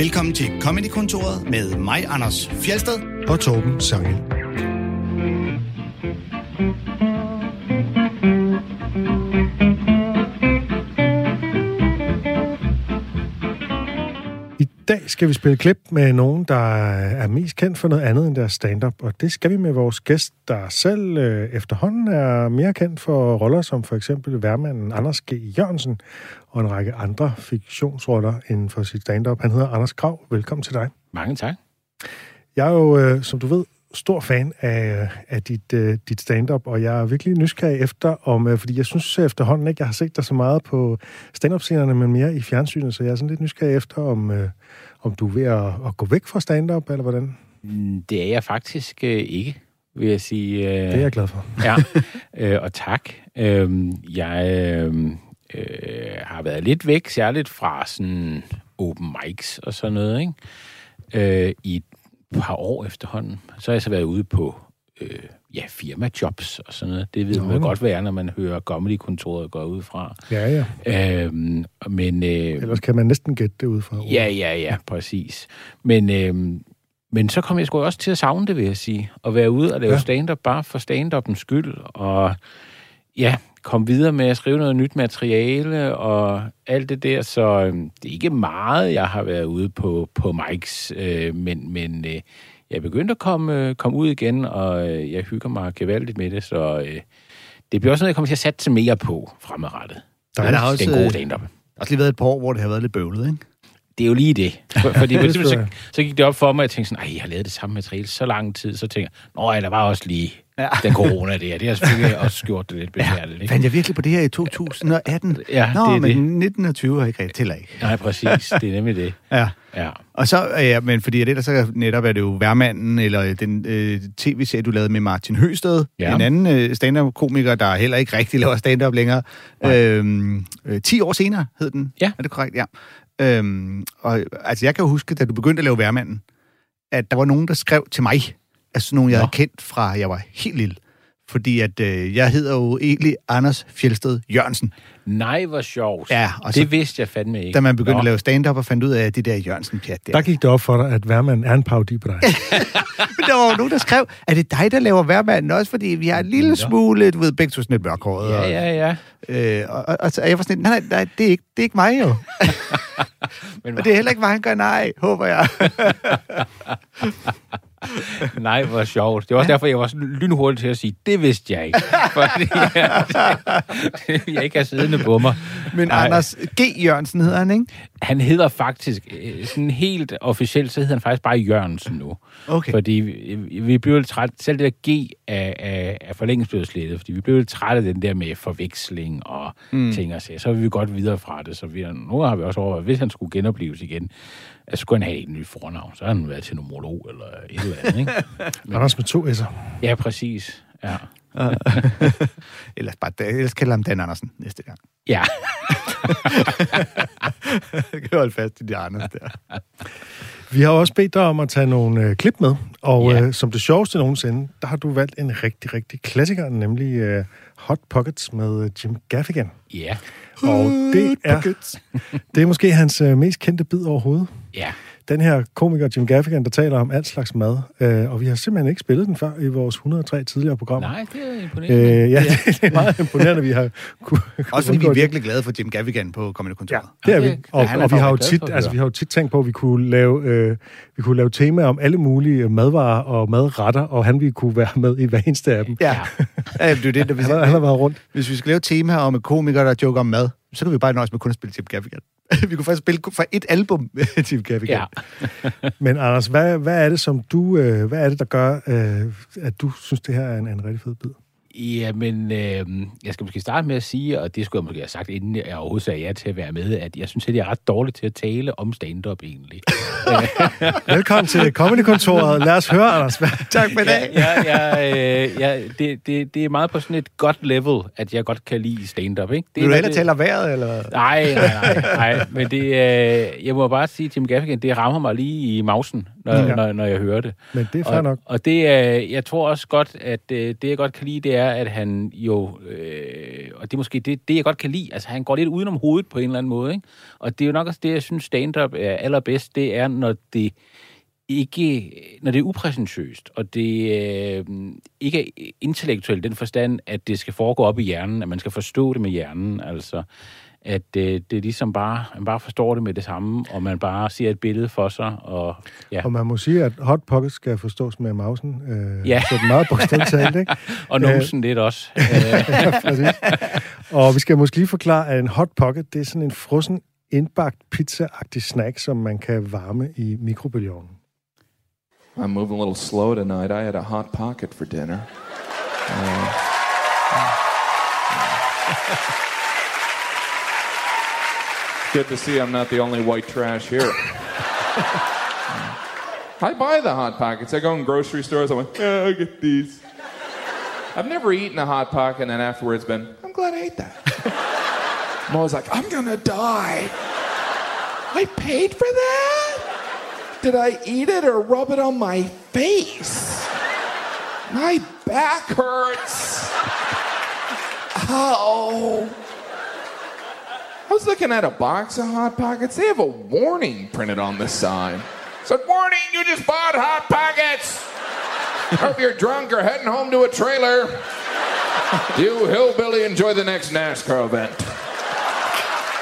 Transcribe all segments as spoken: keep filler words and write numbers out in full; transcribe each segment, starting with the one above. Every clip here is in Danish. Velkommen til Comedy-kontoret med mig, Anders Fjelsted og Torben Sangel. I dag skal vi spille klip med nogen, der er mest kendt for noget andet end deres stand-up, og det skal vi med vores gæst, der selv øh, efterhånden er mere kendt for roller som for eksempel værmanden Anders G. Jørgensen og en række andre fiktionsroller inden for sit stand-up. Han hedder Anders Krag. Velkommen til dig. Mange tak. Jeg er jo, øh, som du ved, stor fan af, af dit, øh, dit stand-up, og jeg er virkelig nysgerrig efter, om, øh, fordi jeg synes efterhånden ikke, jeg har set dig så meget på stand-up-scenerne, men mere i fjernsynet, så jeg er sådan lidt nysgerrig efter, om, øh, om du er ved at, at gå væk fra stand-up, eller hvordan? Det er jeg faktisk øh, ikke, vil jeg sige. Øh, det er jeg glad for. Ja, øh, og tak. Øh, jeg øh, øh, har været lidt væk, særligt fra sådan open mics og sådan noget, ikke? Øh, i par år efterhånden. Så har jeg så været ude på øh, ja, firmajobs og sådan noget. Det ved Nå, man godt være, når man hører comedykontoret går ud fra. Ja, ja. Øhm, men, øh, Ellers kan man næsten gætte det ud fra. Ja, ja, ja, præcis. Men, øh, men så kom jeg sgu også til at savne det, vil jeg sige. At være ude og lave ja. stand-up bare for stand-upens skyld. Og ja, kom videre med at skrive noget nyt materiale og alt det der, så øh, det er ikke meget, jeg har været ude på, på mics, øh, men, men øh, jeg begyndte at komme, øh, komme ud igen, og øh, jeg hygger mig gevaldigt med det, så øh, det bliver også noget, jeg kommer til at satse mere på fremadrettet. Der er, der er også den gode stand-up. Der har også lige været et par år, hvor det har været lidt bøvlet, ikke? Det er jo lige det. For, fordi det så, så gik det op for mig, og jeg tænkte sådan, ej, jeg har lavet det samme materiale så lang tid, så tænker jeg, nå, der var også lige ja. den corona der. Det har selvfølgelig også gjort det lidt besværligt. Ja, fandt jeg virkelig på det her i to tusind og atten? Ja, nå, det men det. nitten tyve har jeg ikke til ikke. Nej, præcis. Det er nemlig det. Ja. Ja. Og så, ja, men fordi det der så netop er det jo Værmanden, eller den øh, tv-serie, du lavede med Martin Høsted, ja. en anden øh, stand-up-komiker, der heller ikke rigtig laver stand-up længere. Øhm, øh, ti år senere hed den. Ja. Er det korrekt? Ja. Øhm, og, altså, jeg kan jo huske, da du begyndte at lave Værmanden, at der var nogen, der skrev til mig, altså nogen, jeg Nå. havde kendt fra, jeg var helt lille. Fordi at, øh, jeg hedder jo egentlig Anders Fjelsted Jørgensen. Nej, hvor sjovt. Ja, og så, det vidste jeg fandme ikke. Da man begyndte Nå. at lave stand-up og fandt ud af det der Jørgensen-pjat der. Der gik det op for dig, at Værmanden er en parodi på dig. Men der var jo nogen, der skrev, er det dig, der laver Værmanden også? Fordi vi har en lille smule, du ved, begge to sådan lidt mørkhåret. Ja, ja, ja. Øh, og, og, og, og jeg var sådan lidt, nej, nej, nej, det er ikke, det er ikke mig jo. Men og det er heller ikke, hvad han gør, nej, håber jeg. Nej, hvor sjovt. Det var også ja. derfor, jeg var lynhurtig til at sige, det vidste jeg ikke. Fordi jeg, det, jeg ikke har siddende på mig. Men nej. Anders G. Jørgensen hedder han, ikke? Han hedder faktisk, sådan helt officielt, så hedder han faktisk bare Jørgensen nu. Okay. Fordi vi, vi blev lidt trætte, selv det der G af, af, af forlængelsesbødslettet, fordi vi blev lidt trætte af den der med forveksling og mm. ting og så. Så vil vi godt videre fra det, så vi, nu har vi også overvejet, hvis han skulle genopleves igen, at så skulle han have et nyt fornavn, så har han været til nomolog eller et eller andet, ikke? Men, Anders med to S'er. Ja, præcis. Ja. ellers, bare, ellers kalder han Dan Andersen næste gang. Ja. Jeg kan holde fast i de andre der. Vi har også bedt dig om at tage nogle øh, klip med, og yeah. øh, som det sjoveste nogensinde, der har du valgt en rigtig, rigtig klassiker, nemlig øh, Hot Pockets med øh, Jim Gaffigan. Ja. Yeah. Og det er, det er måske hans øh, mest kendte bid overhovedet. Ja. Yeah. Den her komiker Jim Gaffigan, der taler om alt slags mad, øh, og vi har simpelthen ikke spillet den før i vores et hundrede og tre tidligere programmer. Nej, det er imponerende. Øh, ja, det er meget imponerende, vi har kunne... Også fordi vi er virkelig glade for Jim Gaffigan på Comedy Kontoret. Ja, det er vi. Og, ja, er og vi, har jo tit, for, altså, vi har jo tit tænkt på, at vi kunne lave, øh, vi kunne lave temaer om alle mulige madvarer og madretter, og han ville kunne være med i hver eneste af dem. Ja, ja det er det, der vi han har været rundt. Hvis vi skal lave temaer om en komiker, der joker om mad, så kan vi bare nøjes med kun at spille Jim Gaffigan. Vi kunne faktisk spille fra et album Jim Gaffigan. Ja. Men Anders, hvad, hvad er det, som du, øh, hvad er det, der gør, øh, at du synes, det her er en, en rigtig fed bid? Jamen, øh, jeg skal måske starte med at sige, og det skulle jeg måske have sagt, inden jeg overhovedet sagde ja til at være med, at jeg synes, at jeg er ret dårlig til at tale om stand-up, egentlig. Velkommen til Comedy-kontoret. Lad os høre, Anders. Tak for i dag. Ja, ja, ja, øh, ja, det, det, det er meget på sådan et godt level, at jeg godt kan lide stand-up, ikke? Det, vil du hellere tale om vejret, eller? Nej, nej, nej. nej men det, øh, jeg må bare sige, Jim Gaffigan, det rammer mig lige i mausen. når, ja. når, når jeg hører det. Men det er fair og, nok. Og det er, jeg tror også godt, at det, jeg godt kan lide, det er, at han jo, øh, og det er måske det, det, jeg godt kan lide, altså han går lidt udenom hovedet på en eller anden måde, ikke? Og det er jo nok også det, jeg synes, stand-up er allerbedst, det er, når det ikke, når det er upræsentøst, og det øh, ikke er intellektuelt, den forstand, at det skal foregå op i hjernen, at man skal forstå det med hjernen, altså at øh, det er ligesom bare, man bare forstår det med det samme, og man bare ser et billede for sig, og ja. Og man må sige, at Hot Pockets skal forstås med mausen, øh, ja. Så det er meget bogstavtalt, ikke? Og numsen lidt også. Ja, præcis. Og vi skal måske lige forklare, at en hot pocket, det er sådan en frossen, indbagt pizza-agtig snack, som man kan varme i mikrobølgeovnen. I'm moving a little slow tonight. I had a hot pocket for dinner. Uh, Good to see I'm not the only white trash here. I buy the Hot Pockets. I go in grocery stores. I'm like, yeah, I'll get these. I've never eaten a Hot Pocket and then afterwards been, I'm glad I ate that. I'm always like, I'm going to die. I paid for that? Did I eat it or rub it on my face? My back hurts. Oh. I was looking at a box of Hot Pockets. They have a warning printed on the side. It said, warning, you just bought Hot Pockets. Hope you're drunk or heading home to a trailer. You hillbilly, enjoy the next NASCAR event.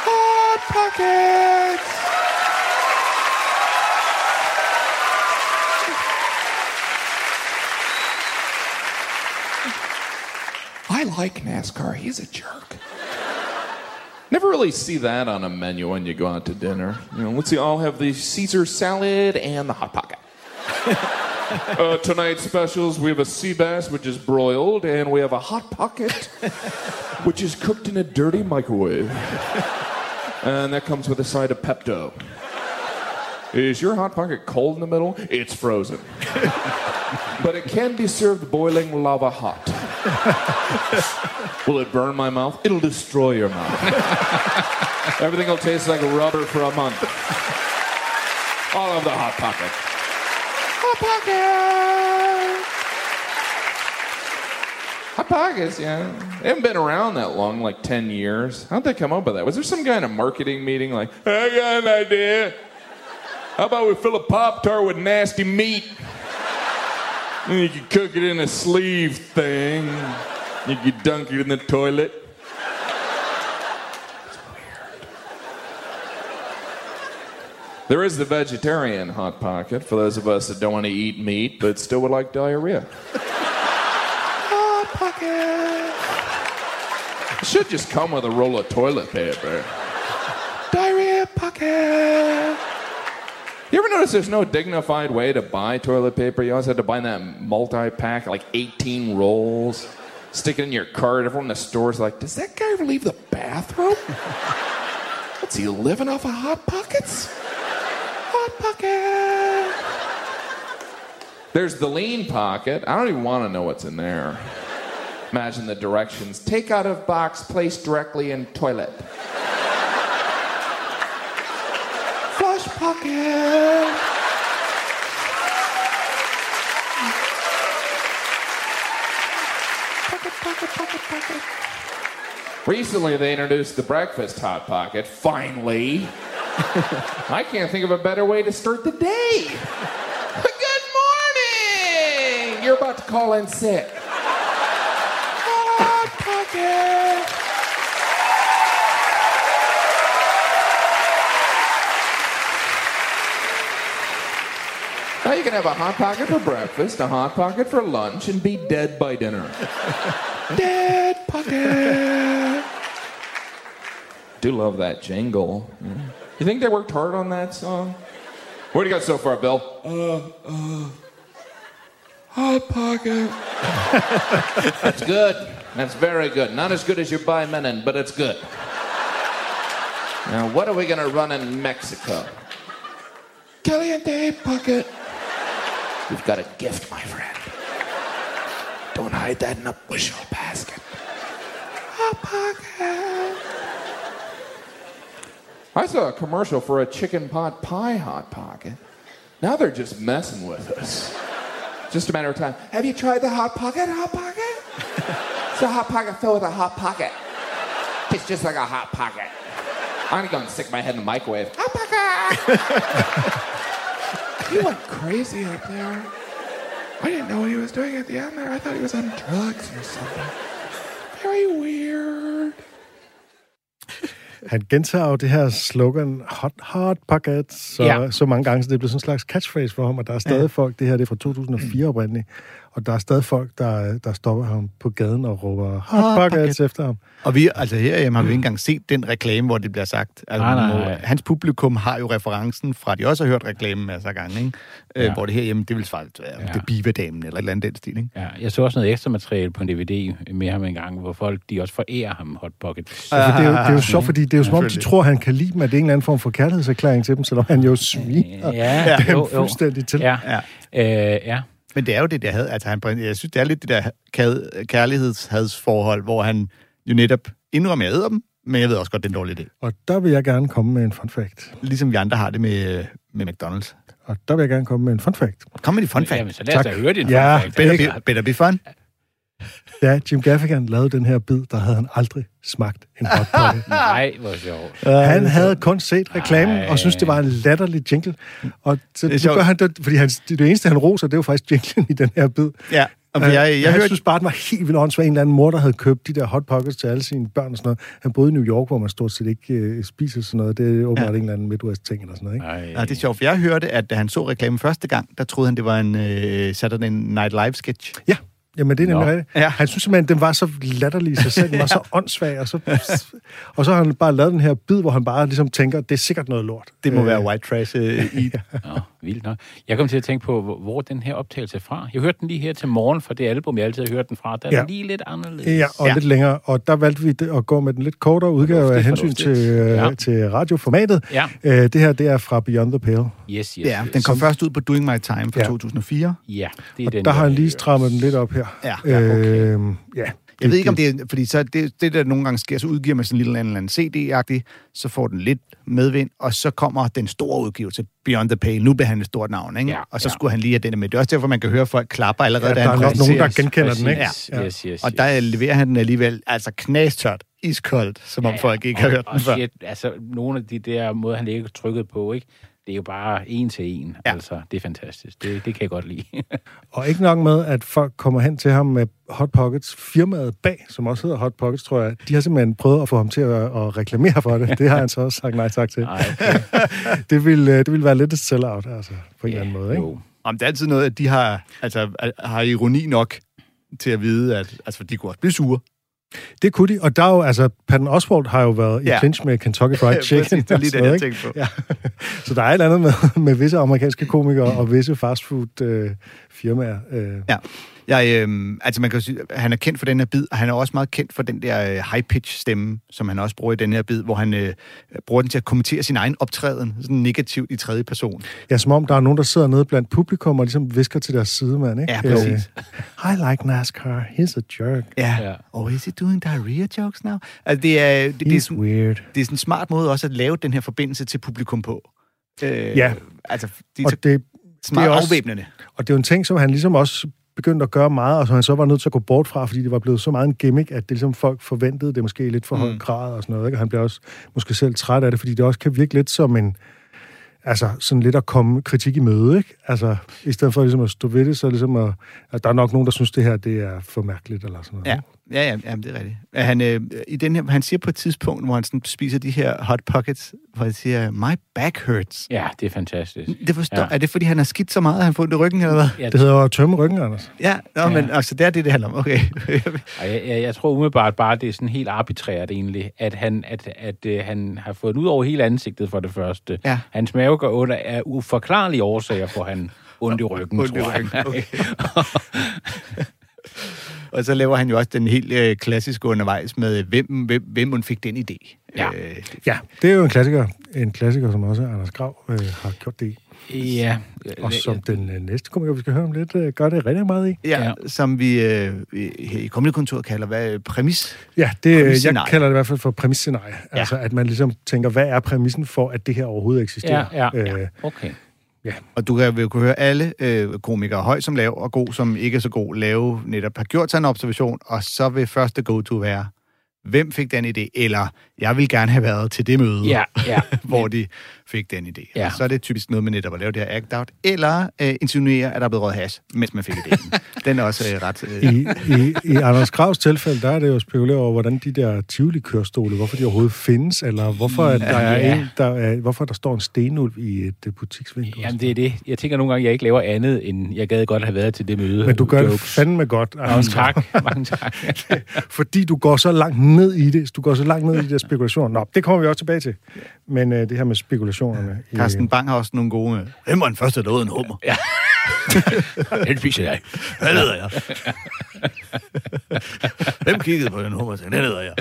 Hot Pockets. I like NASCAR. He's a jerk. Never really see that on a menu when you go out to dinner. You know, let's see, I'll have the Caesar salad and the Hot Pocket. uh, tonight's specials, we have a sea bass, which is broiled, and we have a Hot Pocket, which is cooked in a dirty microwave. And that comes with a side of Pepto. Is your Hot Pocket cold in the middle? It's frozen. But it can be served boiling lava hot. Will it burn my mouth? It'll destroy your mouth. Everything will taste like rubber for a month. All of the Hot Pocket. Hot Pockets! Hot Pockets, yeah. They haven't been around that long, like ten years. How'd they come up with that? Was there some kind of marketing meeting like, I got an idea. How about we fill a Pop-Tart with nasty meat? And you could cook it in a sleeve thing. You could dunk it in the toilet. It's weird. There is the vegetarian Hot Pocket for those of us that don't want to eat meat but still would like diarrhea. Hot Pocket. It should just come with a roll of toilet paper. Diarrhea Pocket. You ever notice there's no dignified way to buy toilet paper? You always had to buy that multi-pack, like eighteen rolls, stick it in your cart. Everyone in the store's like, does that guy ever leave the bathroom? What's he living off of Hot Pockets? Hot Pocket. There's the lean pocket. I don't even want to know what's in there. Imagine the directions. Take out of box, place directly in toilet. Flush pocket. Pocket, pocket, pocket, pocket. Recently, they introduced the breakfast Hot Pocket. Finally. I can't think of a better way to start the day. Good morning. You're about to call in sick. Hot Pocket. Now you can have a Hot Pocket for breakfast, a Hot Pocket for lunch, and be dead by dinner. Dead Pocket. Do love that jingle. You think they worked hard on that song? What do you got so far, Bill? Uh, uh, Hot Pocket. That's good. That's very good. Not as good as your By Menon, but it's good. Now, what are we going to run in Mexico? Caliente Pocket. You've got a gift, my friend. Don't hide that in a bushel basket. Hot Pocket. I saw a commercial for a chicken pot pie Hot Pocket. Now they're just messing with us. Just a matter of time. Have you tried the Hot Pocket? Hot Pocket? It's a Hot Pocket filled with a Hot Pocket. It's just like a Hot Pocket. I'm gonna go and stick my head in the microwave. Hot Pocket! He went crazy up there. I didn't know what he was doing at the end there. I thought he was on drugs or something. Very weird. Han gentager jo det her slogan, Hot Hot Pockets, så, yeah. så mange gange, så det blev sådan en slags catchphrase for ham, og der er stadig yeah. folk, det her det er fra to tusind og fire oprindeligt, og der er stadig folk, der, der stopper ham på gaden og råber Hot, hot pockets, pockets efter ham. Og vi, altså herhjemme har vi ikke engang set den reklame, hvor det bliver sagt. Altså, nej, nej, nej. Hans publikum har jo referencen fra, de også har hørt reklamen masser af gange, ikke? Ja. Øh, hvor det herhjemme, det vil faktisk være ja. det biverdamen eller et eller andet den stil, ikke? Ja, jeg så også noget ekstra materiale på en D V D med ham en gang, hvor folk, de også forærer ham Hot Pockets. Ah, altså, det er jo, det er jo sjovt, fordi det er jo som om, de tror, han kan lide dem, at det er en eller anden form for kærlighedserklæring til dem, selvom han jo sviner ja, dem jo, jo. fuldstændig til. Ja, ja. Øh, ja. Men det er jo det, der havde, altså han, jeg synes, det er lidt det der kærlighedshadsforhold, hvor han jo netop indrømmer, jeg æder dem, men jeg ved også godt, det er en dårlig idé. Og der vil jeg gerne komme med en fun fact. Ligesom vi andre har det med, med McDonald's. Og der vil jeg gerne komme med en fun fact. Kom med de fun fact. Jamen, så lad os da høre din ja, fun fact. Better be, better be fun. Ja, Jim Gaffigan lavede den her bid, der havde han aldrig smagt en hot pocket. Nej, hvor sjovt. Han havde kun set reklamen Ej. og synes det var en latterlig jingle. Og så det, gør han det, fordi han, det eneste, han roser, det var faktisk jinglen i den her bid. Ja. Og jeg, jeg, jeg hørte... synes bare, den var helt vildt åndssvagt. En eller anden mor, der havde købt de der hot pockets til alle sine børn og sådan noget. Han boede i New York, hvor man stort set ikke øh, spiser sådan noget. Det er åbenbart ja. en eller anden Midwest-ting eller sådan noget, ikke? Nej, det er sjovt, for jeg hørte, at da han så reklamen første gang, der troede han, det var en øh, Saturday Night Live-sketch. Ja. Jamen, det er nemlig rigtigt. Ja. Han synes simpelthen, at den var så latterlig i sig selv, den var så åndssvag, og så, og så har han bare lavet den her bid, hvor han bare ligesom tænker, det er sikkert noget lort. Det må øh. være white trash øh, i. Nå, vildt nok. Jeg kom til at tænke på, hvor den her optagelse er fra. Jeg hørte den lige her til morgen fra det album, jeg altid har hørt den fra. Der er ja. den lige lidt anderledes. Ja, og ja. lidt længere. Og der valgte vi at gå med den lidt kortere udgave af hensyn til, ja. til radioformatet. Ja. Æ, det her, det er fra Beyond the Pale. Yes, yes. Ja, den kom som... først ud på Doing My Time fra ja. to tusind og fire. Ja, det er den. Og der har han lige strammet den lidt op her. Ja, okay. øhm, ja. Jeg ved ikke, om det er... Fordi så det, det, der nogle gange sker, så udgiver man sådan en lille anden, anden C D-agtig, så får den lidt medvind, og så kommer den store udgivelse, Beyond the Pale. Nu behandler stort navn, ikke? Ja, og så ja. skulle han lige have den med. Det er også derfor, man kan høre folk klapper allerede, ja, der er nok nogen, der genkender den, ikke? Ja. Yes, yes, yes. Og der leverer han den alligevel altså knastørt, iskoldt, som om ja, folk ikke og, har hørt og den før. Shit, altså, nogle af de der måder, han ikke trykket på, ikke? Det er jo bare en til en, ja. altså det er fantastisk. Det, det kan jeg godt lide. Og ikke nok med, at folk kommer hen til ham med Hot Pockets. Firmaet bag, som også hedder Hot Pockets, tror jeg, de har simpelthen prøvet at få ham til at, at reklamere for det. Det har han så også sagt nej tak til. Ej, okay. det, ville, det ville være lidt et sell-out, altså, på en ja, eller anden måde, ikke? Jo. Om det er altid noget, at de har, altså, har ironi nok til at vide, at altså, de kunne også blive sure. Det kunne de, og der er jo, altså, Patton Oswalt har jo været ja. i clinch med Kentucky Fried Chicken. Det er lige det, jeg tænkte på. Ja. Så der er et eller andet med, med visse amerikanske komikere og visse fastfood øh, firmaer. Øh. Ja, jeg, øh, altså man kan sige, han er kendt for den her bid, og han er også meget kendt for den der øh, high-pitch-stemme, som han også bruger i den her bid, hvor han øh, bruger den til at kommentere sin egen optræden, sådan negativt i tredje person. Ja, som om der er nogen, der sidder nede blandt publikum og ligesom visker til deres sidemand, ikke? Ja, præcis. Øh, I like NASCAR, he's a jerk. Ja, yeah. oh, is it doing diarrhea jokes now? Altså, det er, det, det er sådan, weird. Det er sådan en smart måde også at lave den her forbindelse til publikum på. Øh, ja, altså, det er, og det, det er også afvæbnende. Og det er jo en ting, som han ligesom også begyndte at gøre meget, og så han så var nødt til at gå bort fra, fordi det var blevet så meget en gimmick, at det ligesom folk forventede det måske i lidt for mm. høj grad og sådan noget, ikke? Og han blev også måske selv træt af det, fordi det også kan virke lidt som en, altså sådan lidt at komme kritik i møde, ikke? Altså, i stedet for ligesom at stå ved det, så ligesom at, at der er nok nogen, der synes, det her, det er for mærkeligt eller sådan noget. Ja, ja, ja, det er rigtigt. Han, øh, i den her, han siger på et tidspunkt, hvor han sådan spiser de her hot pockets, hvor han siger, my back hurts. Ja, det er fantastisk. Det forstår, ja. Er det, fordi han har skidt så meget, at han får det i ryggen, eller hvad? Ja, det... det hedder jo at tømme ryggen, Anders. Ja, nå, ja. men altså, det er det, det handler om. Okay. jeg, jeg, jeg tror umiddelbart bare, det er sådan helt arbitrært egentlig, at han, at, at, at, han har fået ud over hele ansigtet for det første. Ja. Hans mave går under af uforklarlige årsager, for han ondt i ryggen, ondt i ryggen, tror jeg. Okay. Og så laver han jo også den helt øh, klassiske undervejs med, hvem, hvem, hvem hun fik den idé. Ja. Øh, ja, det er jo en klassiker. En klassiker, som også Anders Krag øh, har gjort det. Ja. Og som den øh, næste komiker, vi skal høre om lidt, øh, gør det rigtig meget i. Ja, ja. Som vi øh, i kommende kontor kalder, hvad, præmis? Ja, det, jeg kalder det i hvert fald for præmisscenarie. Ja. Altså, at man ligesom tænker, hvad er præmissen for, at det her overhovedet eksisterer? Ja, ja, øh, ja. Okay. Ja. Og du kan jo kunne høre alle øh, komikere, høj som lav og god som ikke så god, lave netop har gjort sig en observation, og så vil første go-to være, hvem fik den idé, eller jeg vil gerne have været til det møde, ja, ja. hvor de fik den idé. Ja. Så er det typisk noget med netop at lave det her act-out, eller øh, insinuere, at der er blevet røget hash, mens man fik idéen. Den er også øh, ret... Øh... I, i, I Anders Krags tilfælde, der er det jo spekuleret over, hvordan de der Tivoli-kørestole, hvorfor de overhovedet findes, eller hvorfor, at der, ja. er en, der, er, hvorfor der står en stenulv i et uh, butiksvindue. Jamen, det er det. Jeg tænker nogle gange, jeg ikke laver andet, end jeg gad godt have været til det møde. Men du gør jokes. Det fandme godt. Mange tak. Mange tak. Fordi du går så langt ned i det. Du går så langt ned i de der spekulationer. Nå, det kommer vi også tilbage til. Men øh, det her med spekulationerne... Ja. Carsten Bang har også nogle gode med. Hvem var den første, der åd en hummer? Ja. Den fisker jeg. Den hedder jeg. Hvem kiggede på den hummer? Den hedder jeg.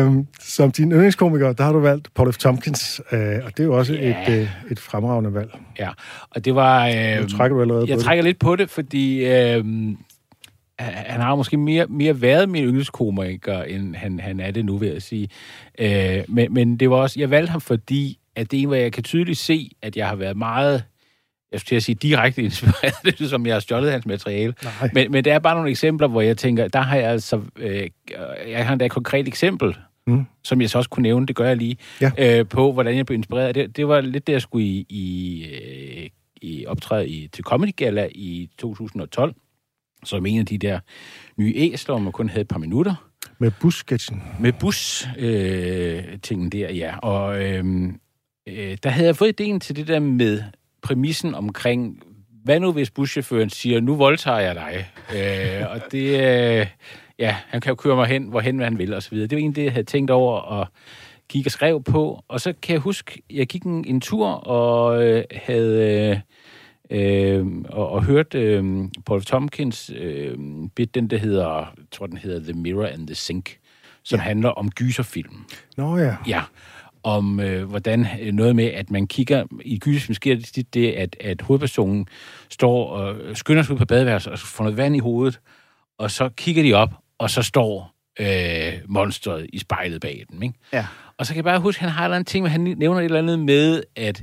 Øhm, som din yndlingskomiker, der har du valgt Paul F. Tompkins, øh, og det er jo også ja. et, øh, et fremragende valg. Ja, og det var... Øh, nu trækker du allerede jeg på trækker det. lidt på det, fordi... Øh, Han har måske mere, mere været min yndlingskomiker, end han, han er det nu, vil jeg sige. Øh, men, men det var også, jeg valgte ham, fordi at det er en, hvor jeg kan tydeligt se, at jeg har været meget, jeg skulle til at sige direkte inspireret, som jeg har stjålet hans materiale. Men, men der er bare nogle eksempler, hvor jeg tænker, der har jeg altså, øh, jeg har endda et konkret eksempel, mm. som jeg så også kunne nævne, det gør jeg lige, ja. øh, på, hvordan jeg blev inspireret. Det, det var lidt det, jeg skulle i, i, i optræde i, til Comedy Gala i to tusind og tolv. Som en af de der nye æsler, hvor man kun havde et par minutter. Med bussketchen. Med bus-tingen øh, der, ja. Og øh, øh, der havde jeg fået idéen til det der med præmissen omkring, hvad nu hvis buschaufføren siger, nu voldtager jeg dig. øh, og det, øh, ja, han kan jo køre mig hen, hvorhen han vil, og så videre. Det var egentlig det, jeg havde tænkt over, og gik og skrev på. Og så kan jeg huske, jeg gik en, en tur, og øh, havde... Øh, Øh, og, og hørte øh, Paul Tompkins øh, bit, den der hedder, jeg tror den hedder The Mirror and the Sink, som ja. handler om gyserfilm. Nå ja. Ja, om øh, hvordan noget med, at man kigger, i gyserfilm sker det det, at, at hovedpersonen står og skynder sig ud på badeværelset og får noget vand i hovedet, og så kigger de op, og så står øh, monsteret i spejlet bag dem, ikke? Ja. Og så kan jeg bare huske, han har en eller anden ting, han nævner et eller andet med, at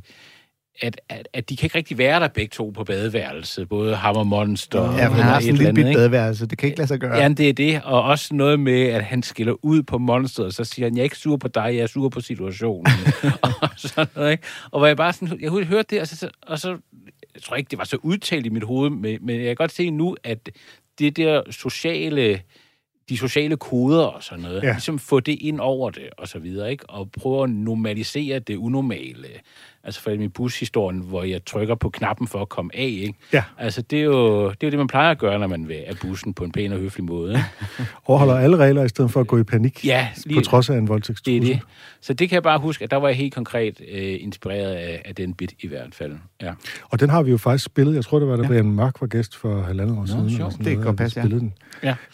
At, at, at de kan ikke rigtig være der begge to på badeværelset, både ham og monster. Ja, han har sådan et lille bit badeværelse, det kan ikke lade sig gøre. Ja, det er det, og også noget med, at han skiller ud på monsteret, og så siger han, jeg er ikke sur på dig, jeg er sur på situationen. og sådan noget, ikke? Og hvor jeg bare sådan, jeg hørte det, og så, og så jeg tror ikke, det var så udtalt i mit hoved, men, men jeg kan godt se nu, at det der sociale, de sociale koder og sådan noget, ja. ligesom få det ind over det, og så videre, ikke? Og prøve at normalisere det unormale. Altså for min bushistorien, hvor jeg trykker på knappen for at komme af, ikke? Ja. Altså det er, jo, det er jo det, man plejer at gøre, når man vil af bussen på en pæn og høflig måde. Overholder alle regler, i stedet for at gå i panik, ja, lige, på trods af en voldtægtstrussel. Det er det. Så det kan jeg bare huske, at der var jeg helt konkret øh, inspireret af, af den bit i hvert fald. Ja. Og den har vi jo faktisk spillet. Jeg tror, det var, der ja. Brian Mørk var gæst for halvandet år Nå, siden. Sjovt. Det kan godt passe, ja. Den.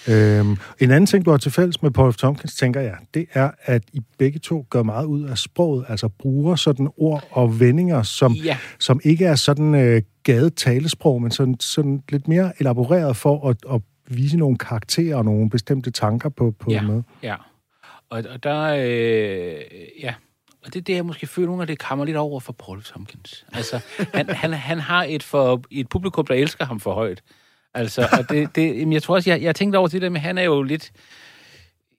ja. Øhm, en anden ting, du har til fælles med Paul F. Tompkins, tænker jeg, det er, at I begge to gør meget ud af sproget, altså bruger sådan ord og vendinger, som, ja. som ikke er sådan øh, gadetalesprog, men sådan, sådan lidt mere elaboreret for at, at vise nogle karakterer og nogle bestemte tanker på, på ja. en måde. Ja, og, og der øh, ja, og det er det, jeg måske føler, nogle af det kammer lidt over for Paul F. Tompkins. Altså, han, han, han har et, for, et publikum, der elsker ham for højt. Altså, og det, det, jeg tror også, jeg, jeg tænkte over til det, men han er jo lidt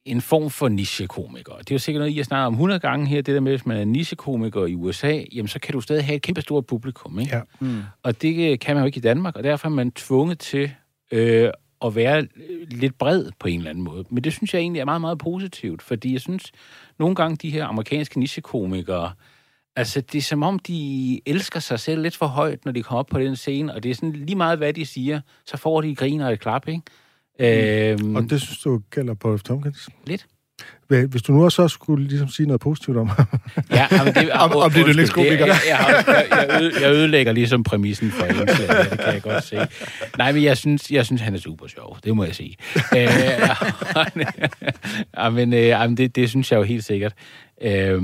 en form for nichekomiker. Det er jo sikkert noget, I har snakket om hundrede gange her, det der med, hvis man er nichekomiker i U S A, jamen så kan du stadig have et kæmpe stort publikum, ikke? Ja. Mm. Og det kan man jo ikke i Danmark, og derfor er man tvunget til øh, at være lidt bred på en eller anden måde. Men det synes jeg egentlig er meget, meget positivt, fordi jeg synes, nogle gange de her amerikanske nichekomikere, altså det er som om, de elsker sig selv lidt for højt, når de kommer op på den scene, og det er sådan lige meget, hvad de siger, så får de griner og et klap, ikke? Øhm, og det synes du gælder Paul F. Tompkins? Lidt. Hvis du nu også skulle ligesom sige noget positivt om ham. Ja, men det om, om det er lidt skomiker. Jeg, jeg, jeg, jeg ødelægger ligesom præmissen for indslaget, det kan jeg godt se. Nej, men jeg synes, jeg synes han er super sjov, det må jeg sige. øh, ja, men øh, det, det synes jeg jo helt sikkert. Øh, øh,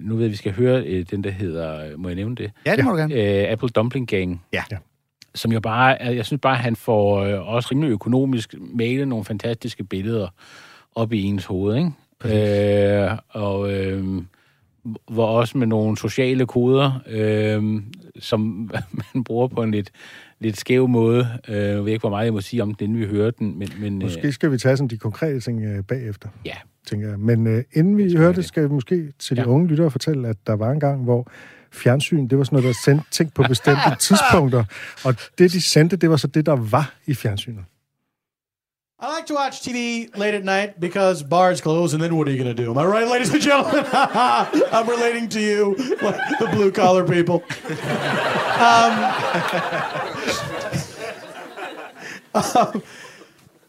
nu ved jeg, vi skal høre øh, den, der hedder, må jeg nævne det? Ja, det må du gerne. Øh, Apple Dumpling Gang. Ja, ja. Som jeg bare, jeg synes bare, at han får øh, også rimelig økonomisk malet nogle fantastiske billeder op i ens hoved, ikke? Øh, og øh, var også med nogle sociale koder, øh, som man bruger på en lidt, lidt skæv måde. Øh, jeg ved ikke, hvor meget jeg må sige om den, inden vi hører den. Men, men, måske skal vi tage sådan de konkrete ting øh, bagefter, ja. tænker jeg. Men øh, inden vi hører det, skal vi måske til de ja. unge lyttere fortælle, at der var en gang, hvor fjernsyn, det var sådan noget, der sendte ting på bestemte tidspunkter. Og det, de sendte, det var så det, der var i fjernsynet. I like to watch T V late at night because bars close, and then what are you going to do? Am I right, ladies and gentlemen? I'm relating to you, the blue-collar people. Um, um,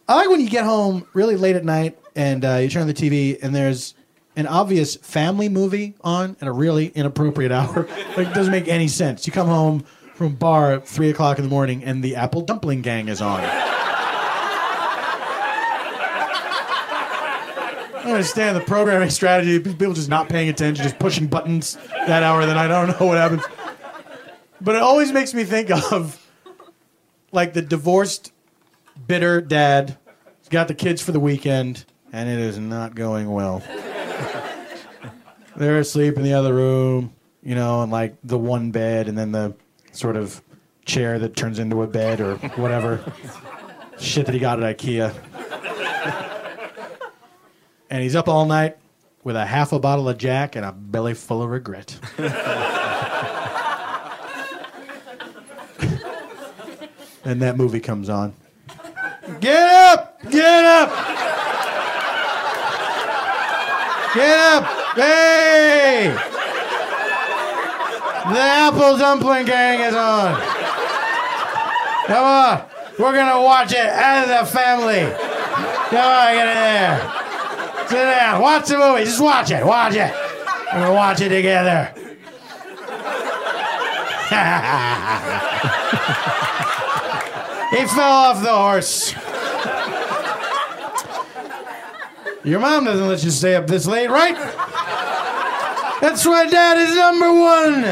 I like when you get home really late at night, and uh, you turn on the T V, and there's an obvious family movie on at a really inappropriate hour. Like, it doesn't make any sense. You come home from bar at three o'clock in the morning, and the Apple Dumpling Gang is on. I don't understand the programming strategy. People just not paying attention, just pushing buttons that hour of the night. I don't know what happens. But it always makes me think of, like, the divorced, bitter dad. He's got the kids for the weekend, and it is not going well. They're asleep in the other room, you know, and, like, the one bed, and then the sort of chair that turns into a bed or whatever. Shit that he got at IKEA. And he's up all night with a half a bottle of Jack and a belly full of regret. And that movie comes on. Get up! Get up! Get up! Hey! The Apple Dumpling Gang is on. Come on. We're going to watch it as a family. Come on, get in there. Sit down, watch the movie, just watch it, watch it. And we'll watch it together. He fell off the horse. Your mom doesn't let you stay up this late, right? That's why Dad is number one.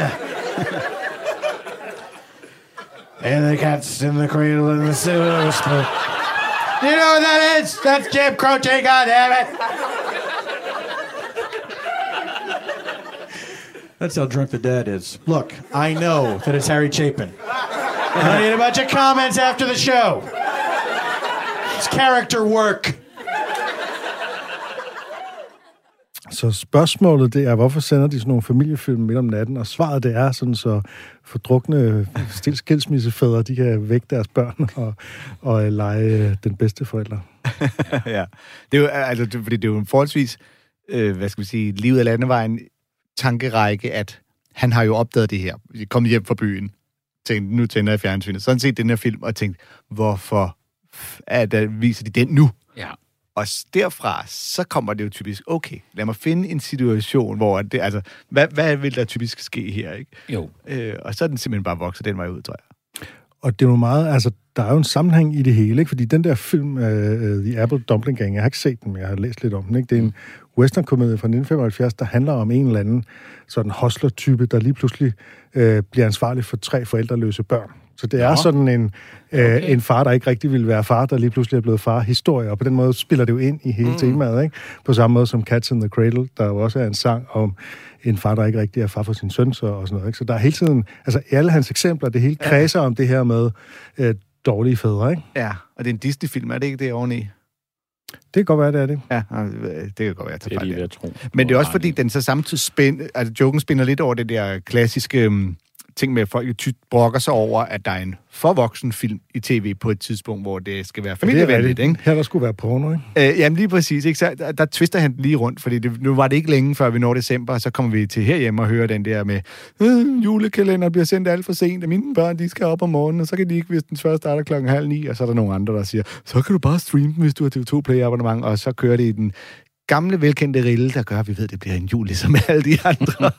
And the cat's in the cradle and the silver spoon. You know what that is? That's Jim Croce, goddammit! That's how drunk the dad is. Look, I know that it's Harry Chapin. And I need a bunch of comments after the show. It's character work. Så spørgsmålet det er, hvorfor sender de sådan nogle familiefilm midt om natten? Og svaret det er sådan, så fordrukne skilsmissefædre, de kan vække deres børn og, og lege den bedste forældre. Ja, det er jo, altså, fordi det er jo en forholdsvis, øh, hvad skal vi sige, livet af landevejen tankerække, at han har jo opdaget det her. Jeg kom hjem fra byen, tænkte, nu tænder jeg fjernsynet. Sådan set den her film, og tænkte, hvorfor at, at viser de den nu? Ja. Og derfra, så kommer det jo typisk, okay, lad mig finde en situation, hvor det, altså, hvad, hvad vil der typisk ske her, ikke? Jo. Øh, og så er den simpelthen bare vokset den vej ud, tror jeg. Og det er jo meget, altså, der er jo en sammenhæng i det hele, ikke? Fordi den der film, uh, The Apple Dumpling Gang, jeg har ikke set den, men jeg har læst lidt om den, ikke? Det er en westernkomedie fra nitten femoghalvfjerds, der handler om en eller anden sådan hustler-type, der lige pludselig uh, bliver ansvarlig for tre forældreløse børn. Så det er ja. sådan en, øh, okay. en far, der ikke rigtig ville være far, der lige pludselig er blevet far-historie, og på den måde spiller det jo ind i hele mm. temaet, ikke? På samme måde som Cats in the Cradle, der jo også er en sang om en far, der ikke rigtig er far for sin søn, så, og sådan noget, ikke? Så der er hele tiden, altså alle hans eksempler, det hele kredser ja. om det her med øh, dårlige fædre, ikke? Ja, og det er en Disney-film, er det ikke det oveni? Det kan godt være, det er det. Ja, det kan godt være, det er lige ved at tro. Men det er også fordi, den så samtidig spænder, altså joken spænder lidt over det der klassiske ting med, at folk tyt brokker sig over, at der er en forvoksen film i tv på et tidspunkt, hvor det skal være familievenligt, ikke? Her der skulle være porno, ikke? Øh, jamen lige præcis, ikke? Så der, der twister han lige rundt, fordi det, nu var det ikke længe, før vi når december, og så kommer vi til herhjemme og hører den der med, øh, julekalender bliver sendt alt for sent, og mine børn, de skal op om morgenen, og så kan de ikke, hvis den først starter klokken halv ni, og så er der nogle andre, der siger, så kan du bare streame den, hvis du har T V to Play-abonnement, og så kører det i den gamle, velkendte rille, der gør, at vi ved, at det bliver en jul, ligesom alle de andre.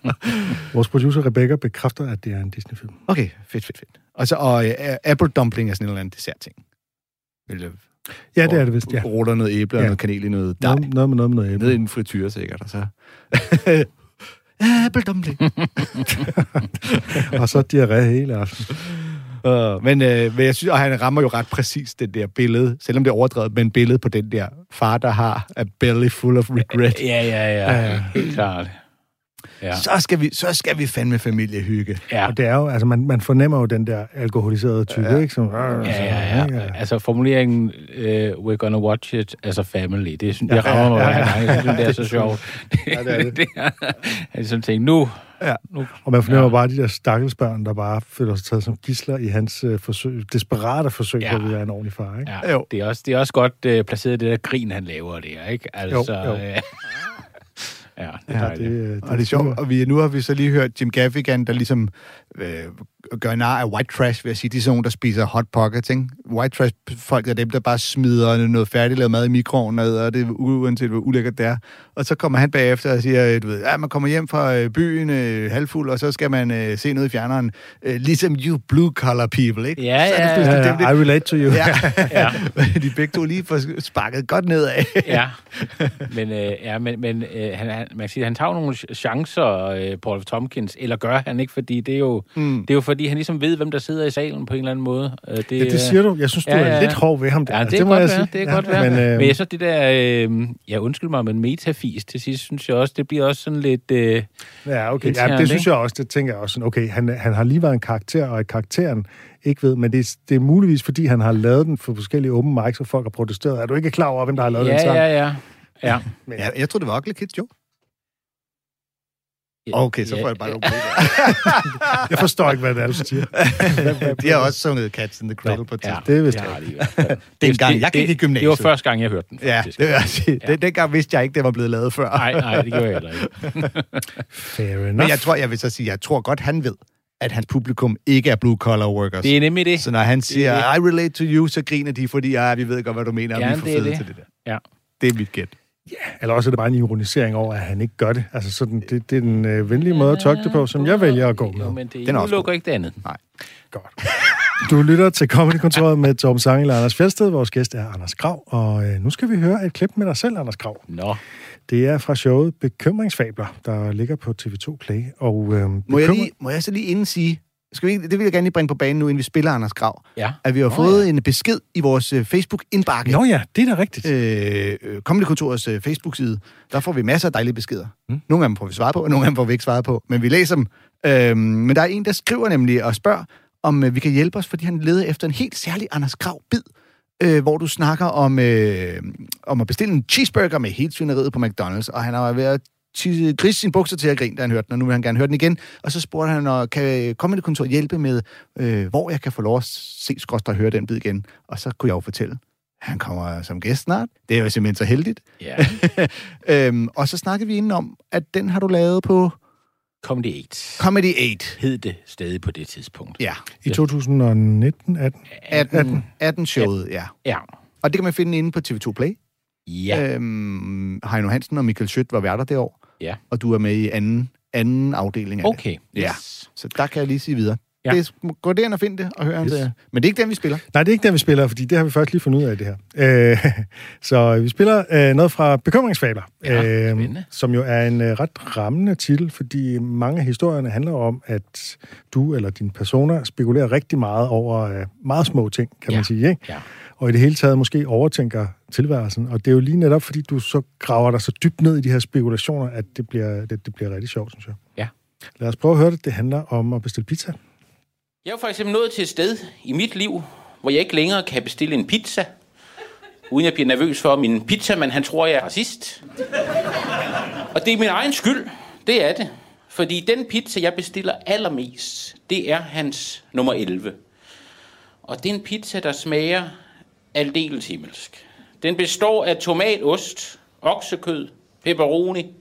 Vores producer Rebecca bekræfter, at det er en Disney-film. Okay, fedt, fedt, fedt. Og så og, uh, apple dumpling er sådan en eller anden dessert-ting. Eller, ja, det er det vist, ja. Ruller noget æble og ja. noget kanel i noget dej. Noget, noget med noget med noget æble. Nede i en frityre, sikkert, og så apple dumpling. Og så diarré hele aftenen. Uh, men, øh, men jeg synes, og han rammer jo ret præcis det der billede, selvom det er overdrevet, men billede på den der far, der har a belly full of regret. Ja, ja, ja. ja. Helt klart. ja. så, skal vi, så skal vi fandme familiehygge. Ja. Og det er jo, altså man, man fornemmer jo den der alkoholiserede type, ja. ikke? Som, ja, ja, ja. Altså formuleringen, uh, we're gonna watch it as a family, det, det ja, rammer mig, ja, ja, ja, ja, ja, det, det er så sjovt. Ja, det er det. Det er, altså, tænker, nu... Ja. Og man fornemmer ja. bare de der stakkelsbørn, der bare føler sig taget som gidsler i hans øh, forsøg, desperate forsøg ja. på at være en ordentlig far, ikke? Ja. Det, er også, det er også godt øh, placeret det der grin, han laver der, ikke? Altså, jo, jo. Øh, ja, det er ja, det, det, det. Og det er sjovt, og vi, nu har vi så lige hørt Jim Gaffigan, der ligesom øh, gør nar af white trash, vil jeg sige, de sådan, der spiser hot pockets, ikke? White trash folk er dem, der bare smider noget færdiglavet mad i mikroovnen, og det er uanset, hvor ulækkert det er. Og så kommer han bagefter og siger, du ved, ja, man kommer hjem fra byen øh, halvfuld, og så skal man øh, se noget i fjerneren. Øh, ligesom you blue-collar people, ikke? Ja, ja, det, ja, ja. Dem, det... I relate to you. Ja. ja. De begge to lige får sparket godt nedad. ja, men, øh, ja, men, men øh, han, han, man kan sige, han tager nogle chancer, øh, Paul F. Tompkins, eller gør han ikke, fordi det er jo, mm. det er jo for fordi han ligesom ved, hvem der sidder i salen på en eller anden måde. Det, ja, det siger du. Jeg synes, du ja, ja. er lidt hård ved ham. Der. Ja, det, det, må jeg sige. det er ja. godt være. Men, øh... men jeg så det der, øh, ja, undskyld mig, men metafis til sidst, synes jeg også, det bliver også sådan lidt... Øh, ja, okay. Ja, det synes jeg også. Det tænker jeg også sådan, okay, han, han har lige været en karakter, og i karakteren ikke ved, men det er, det er muligvis, fordi han har lavet den for forskellige open mics, og folk har protesteret. Er du ikke klar over, hvem der har lavet ja, den sang? Ja, ja, ja. Men, jeg, jeg tror, det var Ugly Kids, jo. Okay, så får yeah. jeg bare okay. Jeg forstår ikke, hvad det er, du siger. De har også sunget Cats in the Cradle på tid. Ja, det vidste jeg. Det, det, gang, jeg gik i gymnasiet. Det var første gang, jeg hørte den, faktisk. Ja, det vil jeg sige. Ja. Den, den gang vidste jeg ikke, det var blevet lavet før. Nej, nej, det gjorde jeg heller ikke. Fair enough. Men jeg tror, jeg vil så sige, jeg tror godt, han ved, at hans publikum ikke er blue-collar workers. Det er nemlig det. Så når han siger, det det. I relate to you, så griner de, fordi ja, vi ved godt, hvad du mener, ja, og vi får fede til det der. Ja. Det er mit gæt. Ja, yeah. Eller også er det bare en ironisering over, at han ikke gør det. Altså, sådan, det, det er den øh, venlige måde at tolke det på, som jeg vælger at gå med. Jo, men det udelukker ikke det andet. Nej. Godt. Du lytter til Comedy-kontoret med Torben Sangel og Anders Fjelsted. Vores gæst er Anders Krag, og øh, nu skal vi høre et klip med dig selv, Anders Krag. Nå. Det er fra showet Bekymringsfabler, der ligger på T V to Play. Og, øh, bekymring... må, jeg lige, må jeg så lige inden sige... Skal vi, det vil jeg gerne lige bringe på banen nu, inden vi spiller Anders Krag. Ja. At vi har Nå, fået ja. en besked i vores Facebook-indbakke. Nå ja, det er da rigtigt. Øh, Comedy-kontorets øh, Facebook-side. Der får vi masser af dejlige beskeder. Mm. Nogle af dem får vi svaret på, og nogle af dem får vi ikke svaret på. Men vi læser dem. Øh, men der er en, der skriver nemlig og spørger, om øh, vi kan hjælpe os, fordi han leder efter en helt særlig Anders Krag-bid, øh, hvor du snakker om, øh, om at bestille en cheeseburger med helt svineriet på McDonald's, og han har været griste sine bukser til at grine, da han hørte den, og nu vil han gerne høre den igen. Og så spurgte han, og kan Comedy-kontoret hjælpe med, øh, hvor jeg kan få lov at se Skråster og høre den bid igen? Og så kunne jeg jo fortælle, han kommer som gæst snart. Det er jo simpelthen så heldigt. Yeah. øhm, og så snakkede vi inden om, at den har du lavet på... Comedy otte. Comedy otte. Hed det stadig på det tidspunkt. Ja. I to tusind nitten, atten? atten, atten, atten showet, ja. Ja. Og det kan man finde inde på T V to Play. Ja. Øhm, Heino Hansen og Michael Schødt var værter det år. Ja. Og du er med i anden, anden afdeling af okay. det. Okay, yes. Ja. Så der kan jeg lige sige videre. Ja. Det er, gå derind og find det, og hør yes. det. Men det er ikke den, vi spiller. Nej, det er ikke den, vi spiller, fordi det har vi først lige fundet ud af, det her. Øh, så vi spiller øh, noget fra Bekymringsfabler, ja, øh, som jo er en øh, ret rammende titel, fordi mange af historierne handler om, at du eller dine personer spekulerer rigtig meget over øh, meget små ting, kan ja. man sige, ikke? Ja. Og i det hele taget måske overtænker tilværelsen. Og det er jo lige netop, fordi du så graver dig så dybt ned i de her spekulationer, at det bliver, det, det bliver rigtig sjovt, synes jeg. Ja. Lad os prøve at høre det. Det handler om at bestille pizza. Jeg er for eksempel nået til et sted i mit liv, hvor jeg ikke længere kan bestille en pizza, uden jeg bliver nervøs for min pizzamand, han tror, jeg er racist. Og det er min egen skyld. Det er det. Fordi den pizza, jeg bestiller allermest, det er hans nummer elleve. Og det er en pizza, der smager aldeles himmelsk. Den består af tomat, ost, oksekød, pepperoni,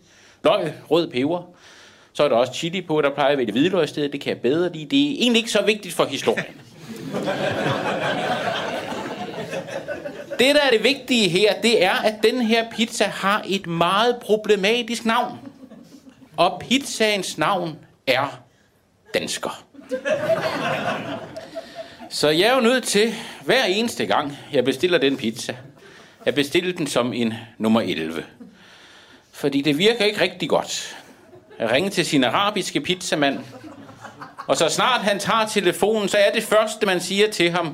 løg, rød peber. Så er der også chili på, der plejer at være det hvidløg i stedet. Det kan jeg bedre lide. Det er egentlig ikke så vigtigt for historien. Det, der er det vigtige her, det er, at den her pizza har et meget problematisk navn. Og pizzaens navn er dansker. Så jeg er jo nødt til, hver eneste gang, jeg bestiller den pizza, jeg bestiller den som en nummer elleve. Fordi det virker ikke rigtig godt at ringe til sin arabiske pizzamand. Og så snart han tager telefonen, så er det første, man siger til ham,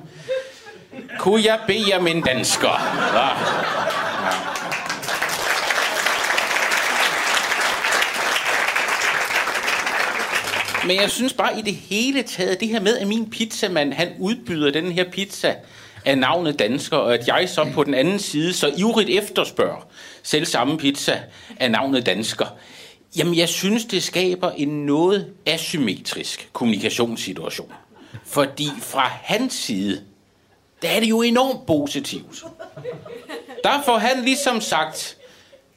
kunne jeg bede om en dansker? Ja. Ja. Men jeg synes bare i det hele taget, det her med, at min pizzamand, han udbyder den her pizza af navnet dansker, og at jeg så på den anden side så ivrigt efterspørger selv samme pizza af navnet dansker. Jamen, jeg synes, det skaber en noget asymmetrisk kommunikationssituation. Fordi fra hans side, der er det jo enormt positivt. Der får han ligesom sagt,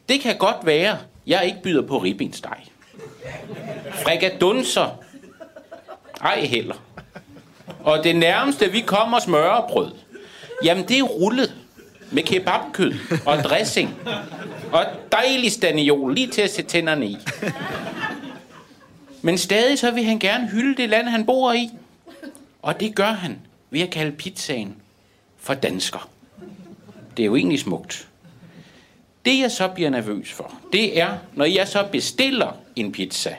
det kan godt være, jeg ikke byder på ribbensteg. Frikadunser. Ej heller. Og det nærmeste, vi kommer smørrebrød, jamen det er rullet med kebabkød og dressing. Og dejlig staniol lige til at sætte tænderne i. Men stadig så vil han gerne hylde det land, han bor i. Og det gør han ved at kalde pizzaen for dansker. Det er jo egentlig smukt. Det, jeg så bliver nervøs for, det er, når jeg så bestiller en pizza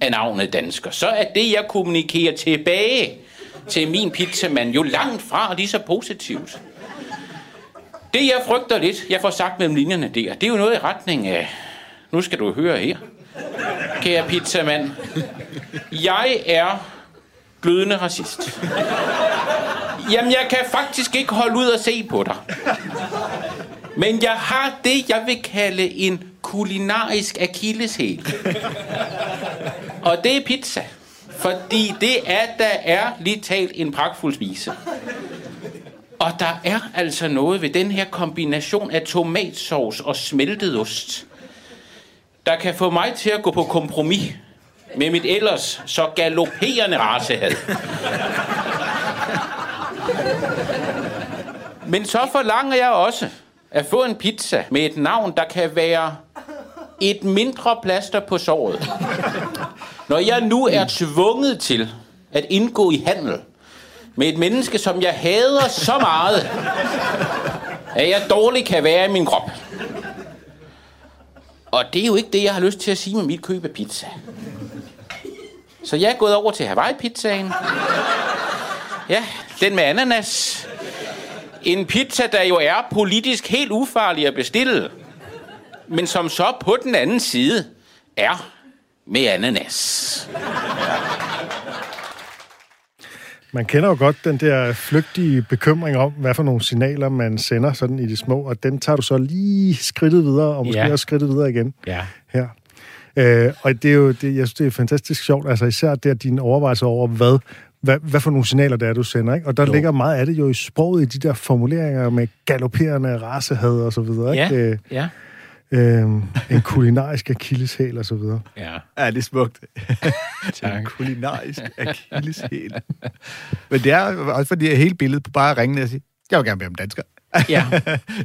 af navnet dansker, så er det, jeg kommunikerer tilbage til min pizzamand, jo langt fra, og det er så positivt. Det, jeg frygter lidt, jeg får sagt mellem linjerne der, det er jo noget i retning af, nu skal du høre her, kære pizzamand, jeg er glødende racist. Jamen, jeg kan faktisk ikke holde ud og se på dig. Men jeg har det, jeg vil kalde en kulinarisk akilleshæl. Og det er pizza. Fordi det er, der er lige talt en pragtfuld spise. Og der er altså noget ved den her kombination af tomatsauce og smeltet ost, der kan få mig til at gå på kompromis med mit ellers så galopperende racehad. Men så forlanger jeg også at få en pizza med et navn, der kan være et mindre plaster på såret. Når jeg nu er tvunget til at indgå i handel med et menneske, som jeg hader så meget, at jeg dårligt kan være i min krop. Og det er jo ikke det, jeg har lyst til at sige med mit køb af pizza. Så jeg er gået over til Hawaii-pizzaen. Ja, den med ananas. En pizza, der jo er politisk helt ufarlig at bestille, men som så på den anden side er med ananas. Man kender jo godt den der flygtige bekymring om, hvad for nogle signaler man sender sådan i det små, og den tager du så lige skridtet videre, og måske ja. også skridtet videre igen ja. her. Øh, og det er jo, det, jeg synes, det er fantastisk sjovt, altså især der dine overvejelser over, hvad Hvad, hvad for nogle signaler der er, du sender, ikke? Og der jo. ligger meget af det jo i sproget, i de der formuleringer med galopperende racehad og så videre, ja, ikke? Ja. Øhm, en kulinarisk akilleshæl og så videre. Ja, ja det er smukt. Tak. En kulinarisk akilleshæl. Men det er også fordi hele billedet på bare at ringe ned og sige, jeg vil gerne være om dansker. Ja.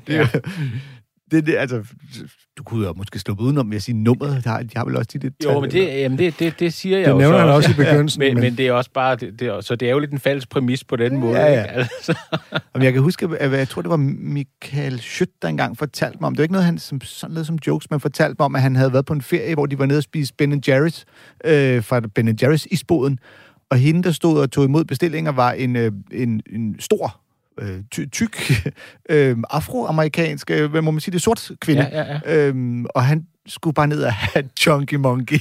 det er ja. jo, det, det, altså, du kunne jo måske sluppe udenom ved at sige nummeret. De har, de har vel også dit et tal. Jo, men det, jamen det, det, det siger jeg det jo så. Det nævner han også i begyndelsen. Men, men, men det er også bare, det, det, så det er jo lidt en falsk præmis på den måde. Ja, ja. Altså. Jamen, jeg kan huske, at jeg tror, det var Michael Schødt, der engang fortalte mig om, det var ikke noget, han som, sådan noget som jokes, men fortalte mig om, at han havde været på en ferie, hvor de var nede og spise Ben and Jerry's øh, fra Ben and Jerry's isboden. Og hende, der stod og tog imod bestillinger, var en, øh, en, en stor Ty- tyk, øh, afroamerikansk, øh, hvad må man sige, det sort kvinde. Ja, ja, ja. Øhm, og han skulle bare ned og have chunky monkey.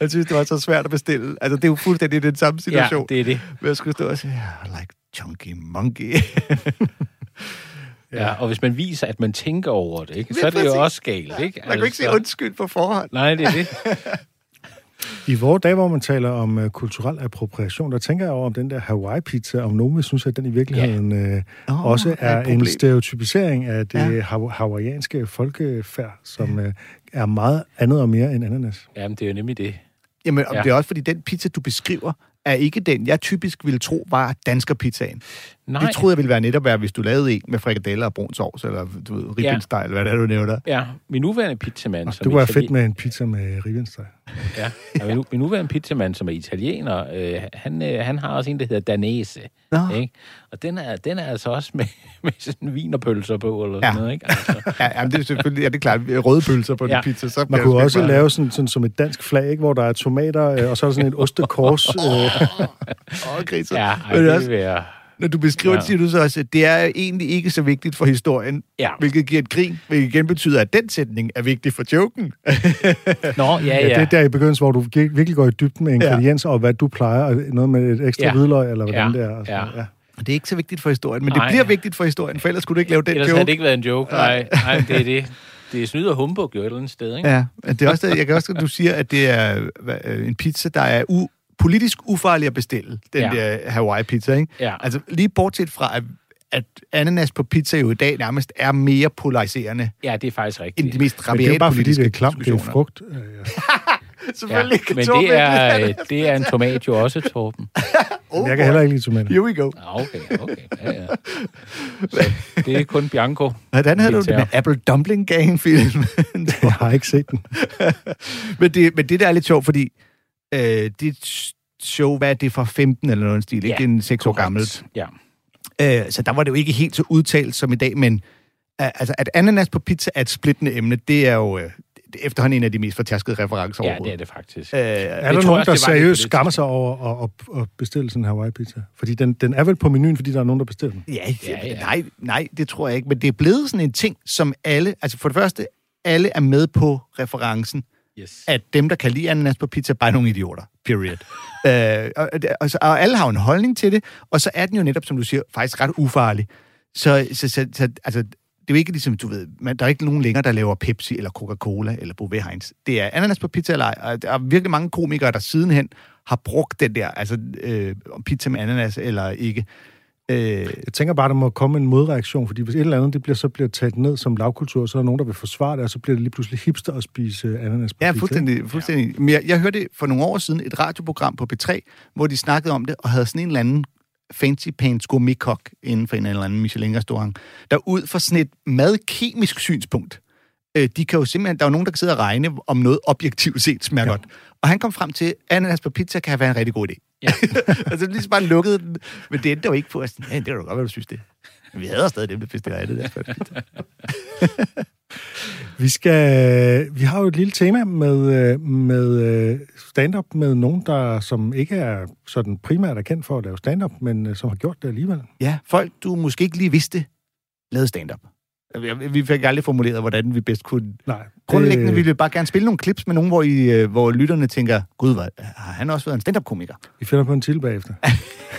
Jeg synes, det var så svært at bestille. Altså, det er jo fuldstændig den samme situation. Ja, det er det. Men jeg skulle stå og sige, yeah, I like chunky monkey. Ja, og hvis man viser, at man tænker over det, ikke, så er det jo også galt, ikke? Man kan jo ikke sige undskyld på forhånd. Nej, det er det. I vores dage, hvor man taler om øh, kulturel appropriation, der tænker jeg over om den der Hawaii-pizza, om nogen vil synes, at den i virkeligheden øh, oh, også er en problem. stereotypisering af det ja. ha- hawaiianske folkefærd, som øh, er meget andet og mere end ananas. Jamen, det er jo nemlig det. Jamen, ja. det er også fordi, den pizza, du beskriver, er ikke den, jeg typisk ville tro, var danskerpizzaen. Nej. Det troede jeg ville være netop, hvis du lavede en med frikadeller og brun sovs, eller du ved, ribbensteg, ja. eller hvad det er, du nævner. Ja, min nuværende pizzamand... Og som det var italien... fedt med en pizza med ribbensteg. Ja, ja. ja. Min nuværende pizzamand, som er italiener, øh, han, øh, han har også en, der hedder Danese. Ikke? Og den er, den er altså også med, med sådan vinerpølser på, eller ja. sådan noget, ikke? Altså. ja, jamen, det er selvfølgelig, ja, det er klart, røde pølser på ja. den pizza. Så man kunne også bare... lave sådan, sådan som et dansk flag, ikke? Hvor der er tomater, øh, og så er der sådan et ostekors. Åh, øh. oh, griser. Ja, ej, det vil være... Når du beskriver ja. det, siger du så også, at det er egentlig ikke så vigtigt for historien, ja. hvilket giver et grin, hvilket igen betyder, at den sætning er vigtig for joken. Nå, ja, ja. ja. Det er der i begyndelsen, hvor du virkelig går i dybden med ingredienser, ja. og hvad du plejer, noget med et ekstra ja. hvidløg, eller hvordan ja. det er. Og sådan, ja. Ja. Det er ikke så vigtigt for historien, men Nej. det bliver vigtigt for historien, for ellers kunne du ikke lave den ellers joke. Ellers havde det ikke været en joke. Nej, Nej det er det. Det er snyd og humbug jo et eller andet sted, ikke? Ja, det er også, jeg kan også, at du siger, at det er en pizza, der er u, politisk ufarlig at bestille, den ja. der Hawaii-pizza, ikke? Ja. Altså lige bortset fra, at, at ananas på pizza jo i dag nærmest er mere polariserende. Ja, det er faktisk rigtigt. End de mest rabiate politiske diskussioner. Det er bare fordi, det er klamt, det er frugt. Ja. Selvfølgelig ja, men det er, det, er, det er en tomat jo også, Torben. oh, jeg kan heller ikke lide tomater. Here we go. Ah, okay, okay. Ja, ja. Det er kun Bianco. Hvordan havde du det med Apple Dumpling Gang-filmen? Jeg har ikke set den. men, det, men det der er lidt sjovt, fordi øh, dit show, hvad er det, fra femten eller noget stil? Ikke? Ja, det er en seks år gammelt. Ja. Øh, så der var det jo ikke helt så udtalt som i dag, men øh, altså, at ananas på pizza er et splittende emne, det er jo... Øh, efterhånden en af de mest fortærskede referencer overhovedet. Ja, det er det faktisk. Æh, er der nogen, der seriøst skammer sig over at, at bestille sådan en Hawaii-pizza? Fordi den, den er vel på menuen, fordi der er nogen, der bestiller den? Ja, ja, ja. Nej, nej, det tror jeg ikke. Men det er blevet sådan en ting, som alle... Altså for det første, alle er med på referencen, yes. at dem, der kan lide ananas på pizza, bare er nogle idioter. Period. Æh, og, og, og alle har en holdning til det, og så er den jo netop, som du siger, faktisk ret ufarlig. Så, så, så, så altså... Det er jo ikke ligesom, du ved, man, der er ikke nogen længere, der laver Pepsi eller Coca-Cola eller Bovee Heinz. Det er ananas på pizza eller ej, og der er virkelig mange komikere, der sidenhen har brugt den der, altså øh, pizza med ananas eller ikke. Øh, Jeg tænker bare, der må komme en modreaktion, fordi hvis et eller andet, det bliver, så bliver taget ned som lavkultur, så er der nogen, der vil forsvare det, og så bliver det lige pludselig hipster at spise ananas på pizza. Ja, fuldstændig. fuldstændig. Men jeg, jeg hørte for nogle år siden et radioprogram på P tre, hvor de snakkede om det og havde sådan en eller anden fancy pants gourmet-kok inden for en eller anden Michelin-restaurant, der ud fra sådan et meget kemisk synspunkt, øh, de kan jo simpelthen, der er jo nogen, der kan sidde og regne om noget objektivt set smager ja. godt. Og han kom frem til, at ananas på pizza kan være en rigtig god idé. Ja. altså lige så bare lukkede den, men det endte jo ikke på, at sådan, ja, det er jo godt, hvad du synes det. Vi havde stadig dem, der bestiller af det der. vi, skal, vi har jo et lille tema med, med stand-up med nogen, der, som ikke er sådan primært er kendt for at lave stand-up, men som har gjort det alligevel. Ja, folk, du måske ikke lige vidste, lavede stand-up. Vi fik aldrig formuleret, hvordan vi bedst kunne... Nej. Grundlæggende øh... ville vi bare gerne spille nogle klips med nogen, hvor, I, hvor lytterne tænker, gud, hvad, har han også været en stand-up-komiker? Vi finder på en til bagefter.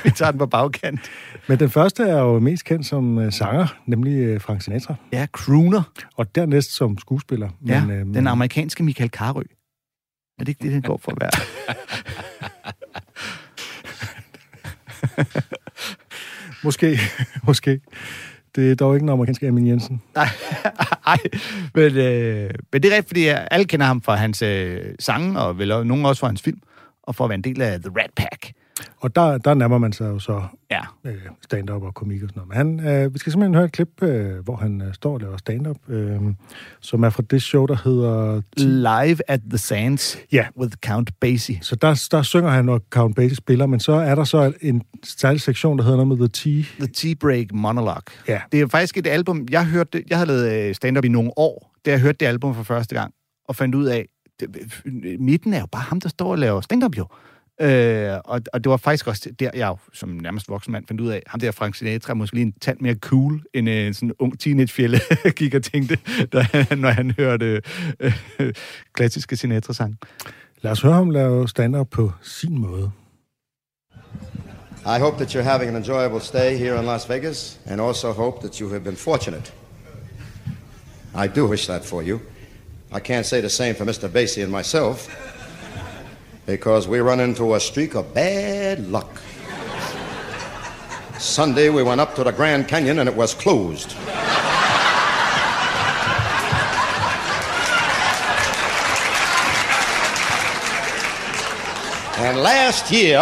vi tager den på bagkant. Men den første er jo mest kendt som sanger, nemlig Frank Sinatra. Ja, crooner. Og dernæst som skuespiller. Ja, men, øh... den amerikanske Michael Carøe. Er det ikke det, den går for at være? måske, måske. Det er dog ikke en amerikansk Amin Jensen. Nej, nej. Men, øh, men det er rigtigt, fordi alle kender ham fra hans øh, sange, og vel og nogen også fra hans film, og for at være en del af The Rat Pack. Og der, der nærmer man sig jo så ja. øh, stand-up og komik og sådan noget. Men han, øh, vi skal simpelthen høre et klip, øh, hvor han øh, står og laver stand-up, øh, som er fra det show, der hedder... Live at the Sands yeah. with Count Basie. Så der, der synger han, når Count Basie spiller, men så er der så en særlig sektion, der hedder noget med The Tea... The Tea Break Monologue. Yeah. Det er faktisk et album, jeg hørte... Jeg havde lavet stand-up i nogle år, da jeg hørte det album for første gang, og fandt ud af, det, midten er jo bare ham, der står og laver stand-up jo. Øh, og, og det var faktisk også der, jeg jo, som nærmest voksen mand fandt ud af, ham der Frank Sinatra måske lige en tand mere cool, end en sådan ung teenagefjælde gik og tænkte, der, når han hørte øh, øh, klassiske Sinatra-sang. Lad os høre ham lave stand-up på sin måde. I hope that you're having an enjoyable stay here in Las Vegas, and also hope that you have been fortunate. I do wish that for you. I can't say the same for mister Basie and myself. Because we run into a streak of bad luck. Sunday we went up to the Grand Canyon and it was closed. And last year,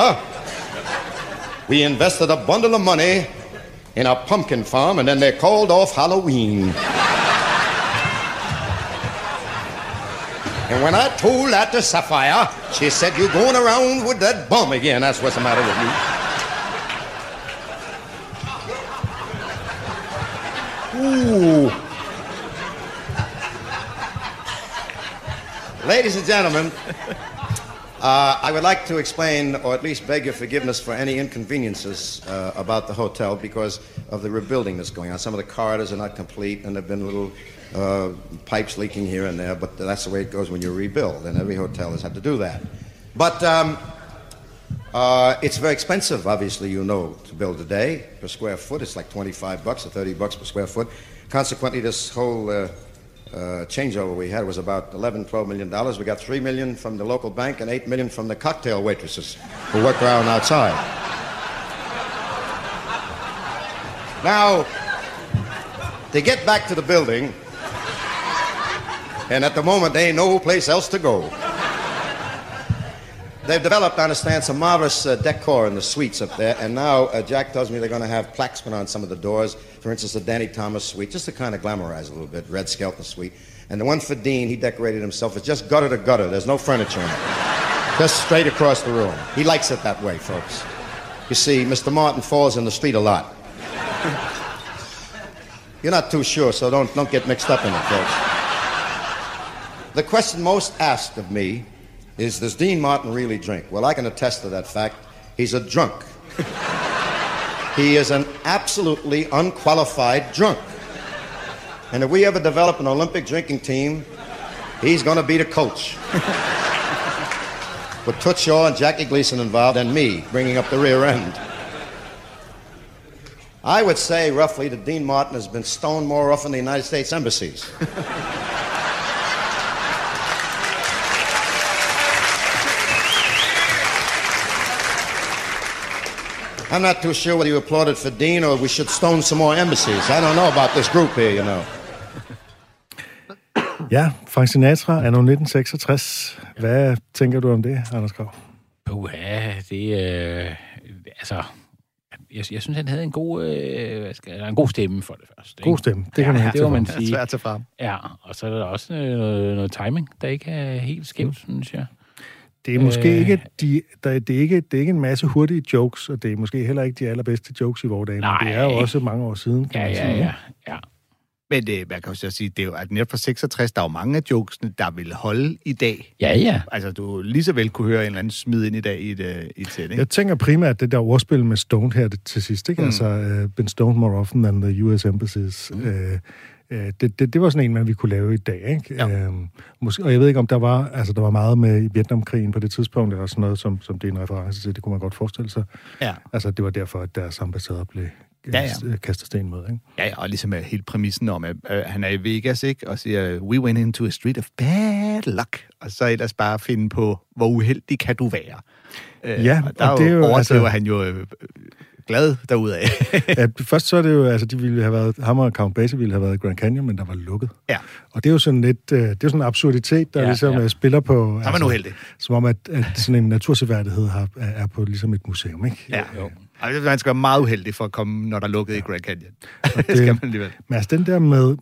we invested a bundle of money in a pumpkin farm and then they called off Halloween. And when I told that to Sapphire, she said, you're going around with that bum again. That's what's the matter with you. Ooh. Ladies and gentlemen, Uh, I would like to explain, or at least beg your forgiveness for any inconveniences uh, about the hotel because of the rebuilding that's going on. Some of the corridors are not complete, and there have been little uh, pipes leaking here and there, but that's the way it goes when you rebuild, and every hotel has had to do that. But um, uh, it's very expensive, obviously, you know, to build today per square foot. It's like twenty-five bucks or thirty bucks per square foot. Consequently, this whole... Uh, Uh, changeover we had was about eleven, twelve million dollars. We got three million from the local bank and eight million from the cocktail waitresses who worked around outside. Now, to get back to the building, and at the moment there ain't no place else to go. They've developed, I understand, some marvelous uh, decor in the suites up there, and now uh, Jack tells me they're going to have plaques put on some of the doors. For instance, the Danny Thomas suite, just to kind of glamorize a little bit, Red Skelton suite. And the one for Dean, he decorated himself. It's just gutter to gutter. There's no furniture in it. Just straight across the room. He likes it that way, folks. You see, Mister Martin falls in the street a lot. You're not too sure, so don't, don't get mixed up in it, folks. The question most asked of me is, does Dean Martin really drink? Well, I can attest to that fact. He's a drunk. He is an absolutely unqualified drunk. And if we ever develop an Olympic drinking team, he's going to be the coach. With Toots Shor and Jackie Gleason involved, and me bringing up the rear end. I would say, roughly, that Dean Martin has been stoned more often than the United States embassies. I'm not too sure whether you applauded for Dean or we should stone some more embassies. I don't know about this group here, you know. Ja, Frank Sinatra, anno nitten seksogtres. Hvad tænker du om det, Anders Krag? Uha, det... Øh, altså, jeg, jeg synes, han havde en god, øh, en god stemme for det første. God stemme, det kan man ja, helt til svært til frem. Ja, og så er der også noget, noget timing, der ikke er helt skævt, synes jeg. Det er måske øh, ikke de, der, det er ikke det er ikke en masse hurtige jokes, og det er måske heller ikke de allerbedste jokes i vores dage. Nej, men det er jo også mange år siden, kan ja, man sige. Ja, ja, ja. Men det, man kan jo så sige, det er jo at netop fra seksogtres, der er jo mange af jokesene, der vil holde i dag. Ja, ja. Altså, du lige så vel kunne høre en eller anden smid ind i dag i et, et sæt, ikke? Jeg tænker primært det der ordspil med stoned her det, til sidst, ikke? Mm. Altså, uh, been stoned more often than the U S embassies. Mm. Uh, Det, det, det var sådan en, man vi kunne lave i dag, ikke? Ja. Øhm, måske, og jeg ved ikke, om der var, altså, der var meget med Vietnamkrigen på det tidspunkt, eller sådan noget, som, som det er en reference til. Det kunne man godt forestille sig. Ja. Altså, det var derfor, at deres ambassader blev ja, ja. kastet sten mod, ikke? Ja, ja, og ligesom hele præmissen om, at øh, han er i Vegas, ikke? Og siger, we went into a street of bad luck. Og så ellers bare finde på, hvor uheldig kan du være? Øh, ja, og, der og det er jo... Overdriver altså... han jo... Øh, glad derudaf. Ja, først så er det jo, altså de ville have været, ham og Count Basie ville have været i Grand Canyon, men der var lukket. Ja. Og det er jo sådan lidt, det er jo sådan en absurditet, der ja, ligesom ja. spiller på... Altså, så er man uheldig. Som om, at, at sådan en naturseværdighed er på ligesom et museum, ikke? Ja, jo. Altså, man skal være meget uheldig for at komme, når der er lukket ja. i Grand Canyon. Det, det skal man alligevel. Men altså den der med...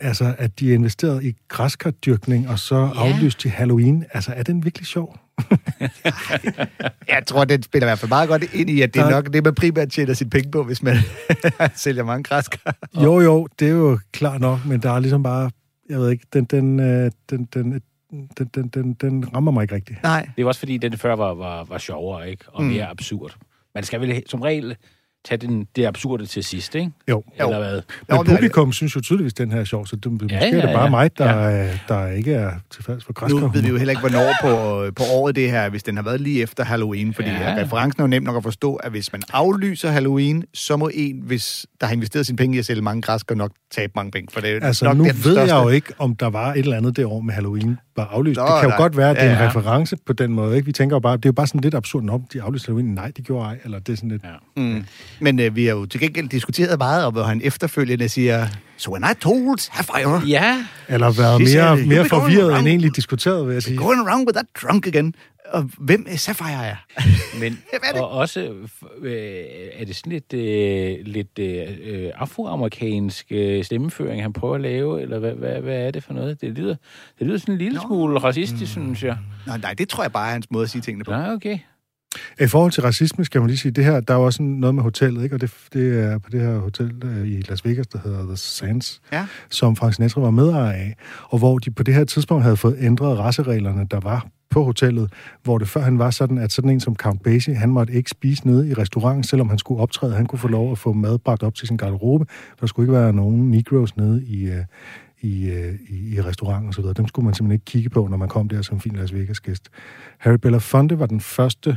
Altså, at de er investeret i græskardyrkning, og så ja. aflyst til Halloween. Altså, er den virkelig sjov? Jeg tror, den spiller i hvert fald meget godt ind i, at det er nok det, man primært tjener sine penge på, hvis man sælger mange græskar. Jo, jo, det er jo klart nok, men der er ligesom bare, jeg ved ikke, den, den, den, den, den, den, den, den rammer mig ikke rigtigt. Nej. Det er også fordi, den før var, var, var sjovere, ikke? Og mere mm. absurd. Man skal vel som regel... Tag den, det absurde til sidst, ikke? Jo. Eller hvad? Men publikum synes jo tydeligvis, den her er sjov, så det, måske ja, ja, ja. er det bare mig, der, ja. der ikke er tilfælds for græskar. Nu ved vi jo heller ikke, hvornår på, på året det her, hvis den har været lige efter Halloween, fordi ja. referencen er jo nemt nok at forstå, at hvis man aflyser Halloween, så må en, hvis der har investeret sine penge i at sælge mange græskar, nok tabe mange penge. For det er altså, nok nu den ved største. Jeg jo ikke, om der var et eller andet det år med Halloween, var aflyst. Nå, det kan jo nej. godt være, at det er en ja. reference på den måde, ikke? Vi tænker jo bare, det er jo bare sådan lidt absurd, om de aflyste Halloween. Nej, de gjorde ej, eller det er sådan lidt... Ja. Mm. Men øh, vi har jo til gengæld diskuteret meget, og hvor han efterfølgende siger, so when I told, have I ever? Ja. Eller været mere, mere, mere forvirret around, end egentlig diskuteret, vil jeg sige. Going around with that drunk again. Og hvem er Sapphire er? Men, er det? Og også øh, er det sådan lidt, øh, lidt øh, afroamerikansk øh, stemmeføring, han prøver at lave, eller hvad, hvad, hvad er det for noget? Det lyder, det lyder sådan en lille Nå. smule racistisk, mm. synes jeg. Nå, nej, det tror jeg bare er hans måde at sige tingene på. Nej, okay. I forhold til racisme, skal man lige sige, det her, der er også noget med hotellet, ikke? Og det, det er på det her hotel i Las Vegas, der hedder The Sands, ja. som Frank Sinatra var medejer af, og hvor de på det her tidspunkt havde fået ændret racereglerne, der var på hotellet, hvor det før han var sådan, at sådan en som Count Basie, han måtte ikke spise nede i restauranten, selvom han skulle optræde. Han kunne få lov at få mad bragt op til sin garderobe. Der skulle ikke være nogen negroes nede i, i, i, i restauranten og så videre. Dem skulle man simpelthen ikke kigge på, når man kom der som fin Las Vegas-gæst. Harry Belafonte var den første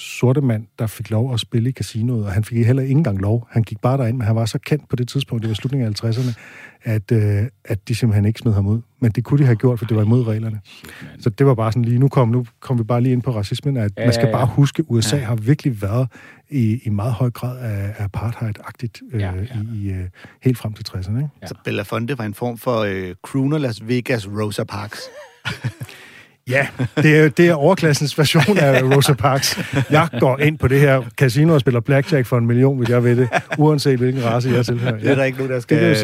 sorte mand, der fik lov at spille i casinoet, og han fik heller ikke engang lov. Han gik bare derind, men han var så kendt på det tidspunkt, det var slutningen af halvtredserne, at, øh, at de simpelthen ikke smed ham ud. Men det kunne de have gjort, for det var imod reglerne. Shit, så det var bare sådan lige, nu kom, nu kom vi bare lige ind på racismen, at ja, man skal ja, ja. bare huske, U S A ja. har virkelig været i, i meget høj grad af apartheid-agtigt øh, ja, ja. i, øh, helt frem til tresserne. Ikke? Ja. Så Belafonte var en form for øh, crooner Las Vegas Rosa Parks. Ja, det er, det er overklassens version af Rosa Parks. Jeg går ind på det her casino og spiller blackjack for en million, hvis jeg ved det, uanset hvilken race jeg tilhører. Ja. Det er der ikke nogen, der skal,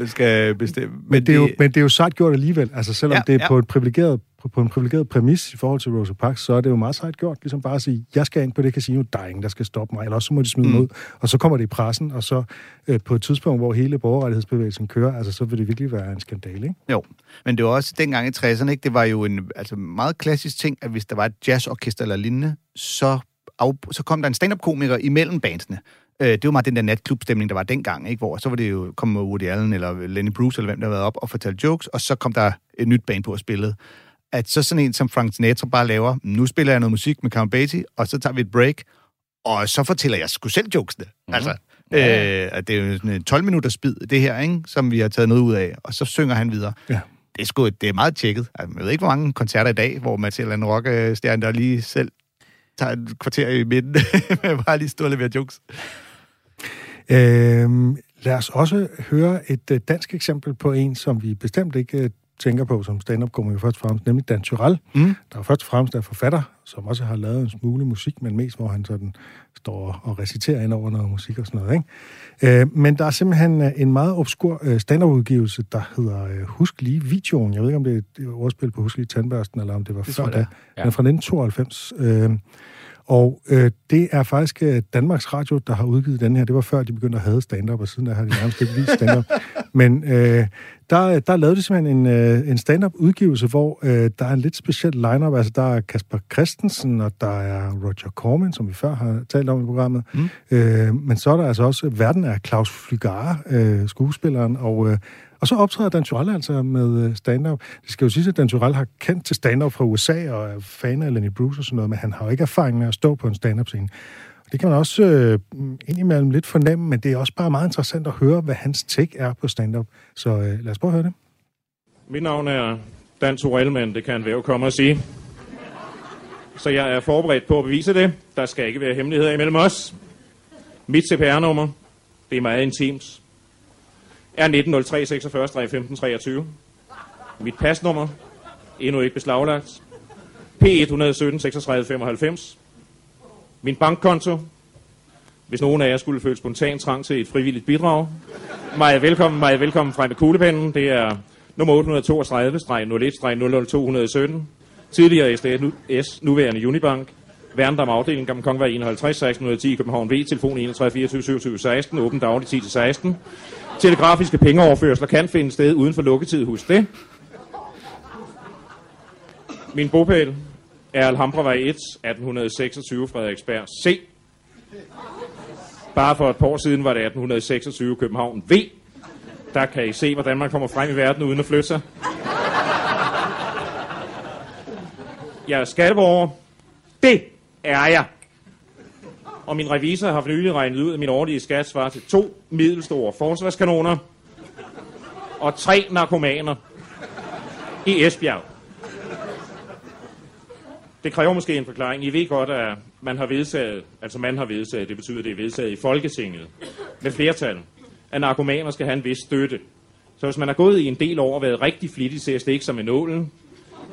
det skal bestemme. Men, men, det er jo, men det er jo sejt gjort alligevel. Altså, selvom ja, det er ja. på, et privilegeret, på en privilegeret præmis i forhold til Rosa Parks, så er det jo meget sejt gjort. Ligesom bare at sige, jeg skal ind på det casino, der er ingen, der skal stoppe mig. Eller også så må de smide mm. mig ud. Og så kommer det i pressen, og så øh, på et tidspunkt, hvor hele borgerrettighedsbevægelsen kører, altså så vil det virkelig være en skandale, ikke? Jo, men det var også dengang i tresserne, ikke? Det var jo en altså meget klassisk ting, at hvis der var et jazzorkester eller lignende, så, af, så kom der en stand-up-komiker imellem bandsene. Det var meget den der natklubstemning, der var dengang, ikke? Hvor så var det jo, kom Woody Allen eller Lenny Bruce, eller hvem der havde været op og fortalte jokes, og så kom der et nyt band på at spille. At så sådan en som Frank Sinatra bare laver, nu spiller jeg noget musik med Count Basie, og så tager vi et break, og så fortæller jeg sgu selv jokesene. Mm-hmm. Altså, øh, at det er jo sådan en tolv minutters spid, det her, ikke? Som vi har taget noget ud af, og så synger han videre. Ja. Det er sgu, det er meget tjekket. Jeg ved ikke, hvor mange koncerter i dag, hvor man til en rockstjerne, der lige selv tager et kvarter i midten, men bare lige stå og levere jokes. Øhm, lad os også høre et dansk eksempel på en, som vi bestemt ikke tænker på som stand-up-komiker først og fremmest, nemlig Dan Turèll, mm. der først og fremmest er forfatter, som også har lavet en smule musik, men mest hvor han sådan står og reciterer ind over noget musik og sådan noget, ikke? Øh, men der er simpelthen en meget obskur stand-up-udgivelse, der hedder Husk lige videoen. Jeg ved ikke, om det er et ordspil på Husk lige tandbørsten, eller om det var det før da. Ja. Den er fra nitten tooghalvfems. Øh, og øh, det er faktisk Danmarks Radio, der har udgivet den her. Det var før, de begyndte at have stand-up, og siden der har de nærmest ikke vist stand-up. Men øh, der, der lavede de simpelthen en, øh, en stand-up-udgivelse, hvor øh, der er en lidt speciel line-up. Altså, der er Kasper Christensen, og der er Roger Corman, som vi før har talt om i programmet. Mm. Øh, men så er der altså også verden af Claus Flygare, øh, skuespilleren, og... Øh, Og så optræder Dan Turèll altså med stand-up. Det skal jo siges, at Dan Turèll har kendt til stand-up fra U S A og er fan af Lenny Bruce og sådan noget, men han har jo ikke erfaring med at stå på en stand-up-scene. Og det kan man også øh, indimellem lidt fornemme, men det er også bare meget interessant at høre, hvad hans take er på stand-up. Så øh, lad os prøve at høre det. Mit navn er Dan Turèll, men det kan en væv komme og sige. Så jeg er forberedt på at bevise det. Der skal ikke være hemmeligheder imellem os. Mit C P R-nummer, det er meget intimt. Er nitten nul tre seksogfyrre femten treogtyve. Mit pasnummer, endnu ikke beslaglagt. P et et syv tre seks fem fem. Min bankkonto, hvis nogen af jer skulle føle spontan trang til et frivilligt bidrag. Meget velkommen, meget velkommen frem med kuglepennen. Det er nummer otte tre to nul et nul nul to et syv. Tidligere S D S, nuværende Unibank. Værendam afdeling, Gamle Kongvej enoghalvtreds seksten ti, København V, telefon enogtredive fireogtyve syvogtyve seksten, åben daglig ti til seksten. Telegrafiske pengeoverførsler kan finde sted uden for lukketid, husk det. Min bopæl er Alhambravej et, atten seksogtyve, Frederiksberg C. Bare for et par år siden var det atten seksogtyve, København V. Der kan I se, hvordan man kommer frem i verden uden at flytte sig. Jeg er skatteborger. Det er jeg. Og min revisor har for nylig regnet ud, at min årlige skat svarer til to middelstore forsvarskanoner og tre narkomaner i Esbjerg. Det kræver måske en forklaring. I ved godt, at man har vedtaget, altså man har vedtaget, det betyder, at det er vedtaget i Folketinget med flertal, at narkomaner skal have en vis støtte. Så hvis man har gået i en del år og været rigtig flittig til at stikke sig med nålen,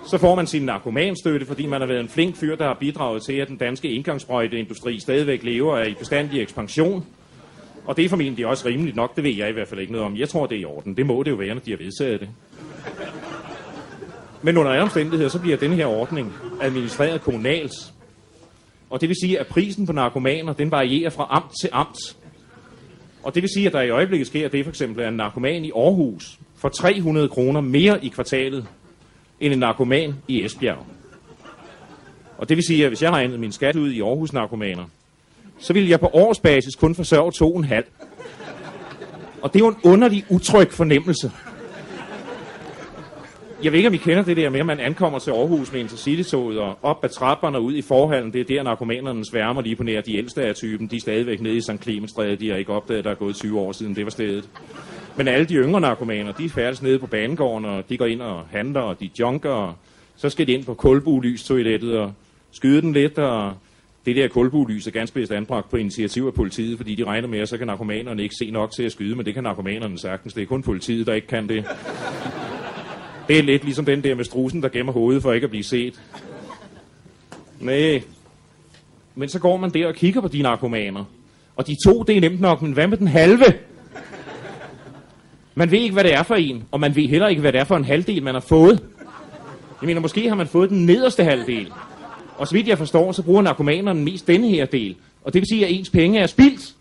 så får man sin narkomanstøtte, fordi man har været en flink fyr, der har bidraget til, at den danske indgangsbrøjteindustri stadigvæk lever af i bestandig ekspansion. Og det er formentlig også rimeligt nok, det ved jeg i hvert fald ikke noget om. Jeg tror, det er i orden. Det må det jo være, når de har vedtaget det. Men under alle omstændigheder, så bliver denne her ordning administreret kommunalt. Og det vil sige, at prisen på narkomaner, den varierer fra amt til amt. Og det vil sige, at der i øjeblikket sker, at det for eksempel er en narkoman i Aarhus for tre hundrede kroner mere i kvartalet, end en narkoman i Esbjerg. Og det vil sige, at hvis jeg har regnet min skat ud i Aarhus narkomaner, så ville jeg på årsbasis kun forsørge to en halv. Og det er jo en underlig, utryg fornemmelse. Jeg ved ikke, om I kender det der med, at man ankommer til Aarhus med intercitytoget og op ad trapperne og ud i forhallen. Det er der, narkomanerne sværmer lige på nær. De ældste af typen, de er stadigvæk nede i Sankt Clemensstræde. De har ikke opdaget, at der er gået tyve år siden, det var stedet. Men alle de yngre narkomaner, de er færdes nede på banegården, og de går ind og handler, og de junker, og så skal de ind på kulbuelystoilettet og skyde den lidt, og det der kulbulys er ganske vist anbragt på initiativ af politiet, fordi de regner med, at så kan narkomanerne ikke se nok til at skyde, men det kan narkomanerne sagtens. Det er kun politiet, der ikke kan det. Det er lidt ligesom den der med strusen, der gemmer hovedet for ikke at blive set. Næh. Men så går man der og kigger på de narkomaner. Og de to, det er nemt nok, men hvad med den halve? Man ved ikke, hvad det er for en, og man ved heller ikke, hvad det er for en halvdel, man har fået. Jeg mener, måske har man fået den nederste halvdel. Og så vidt jeg forstår, så bruger narkomanerne mest denne her del. Og det vil sige, at ens penge er spildt.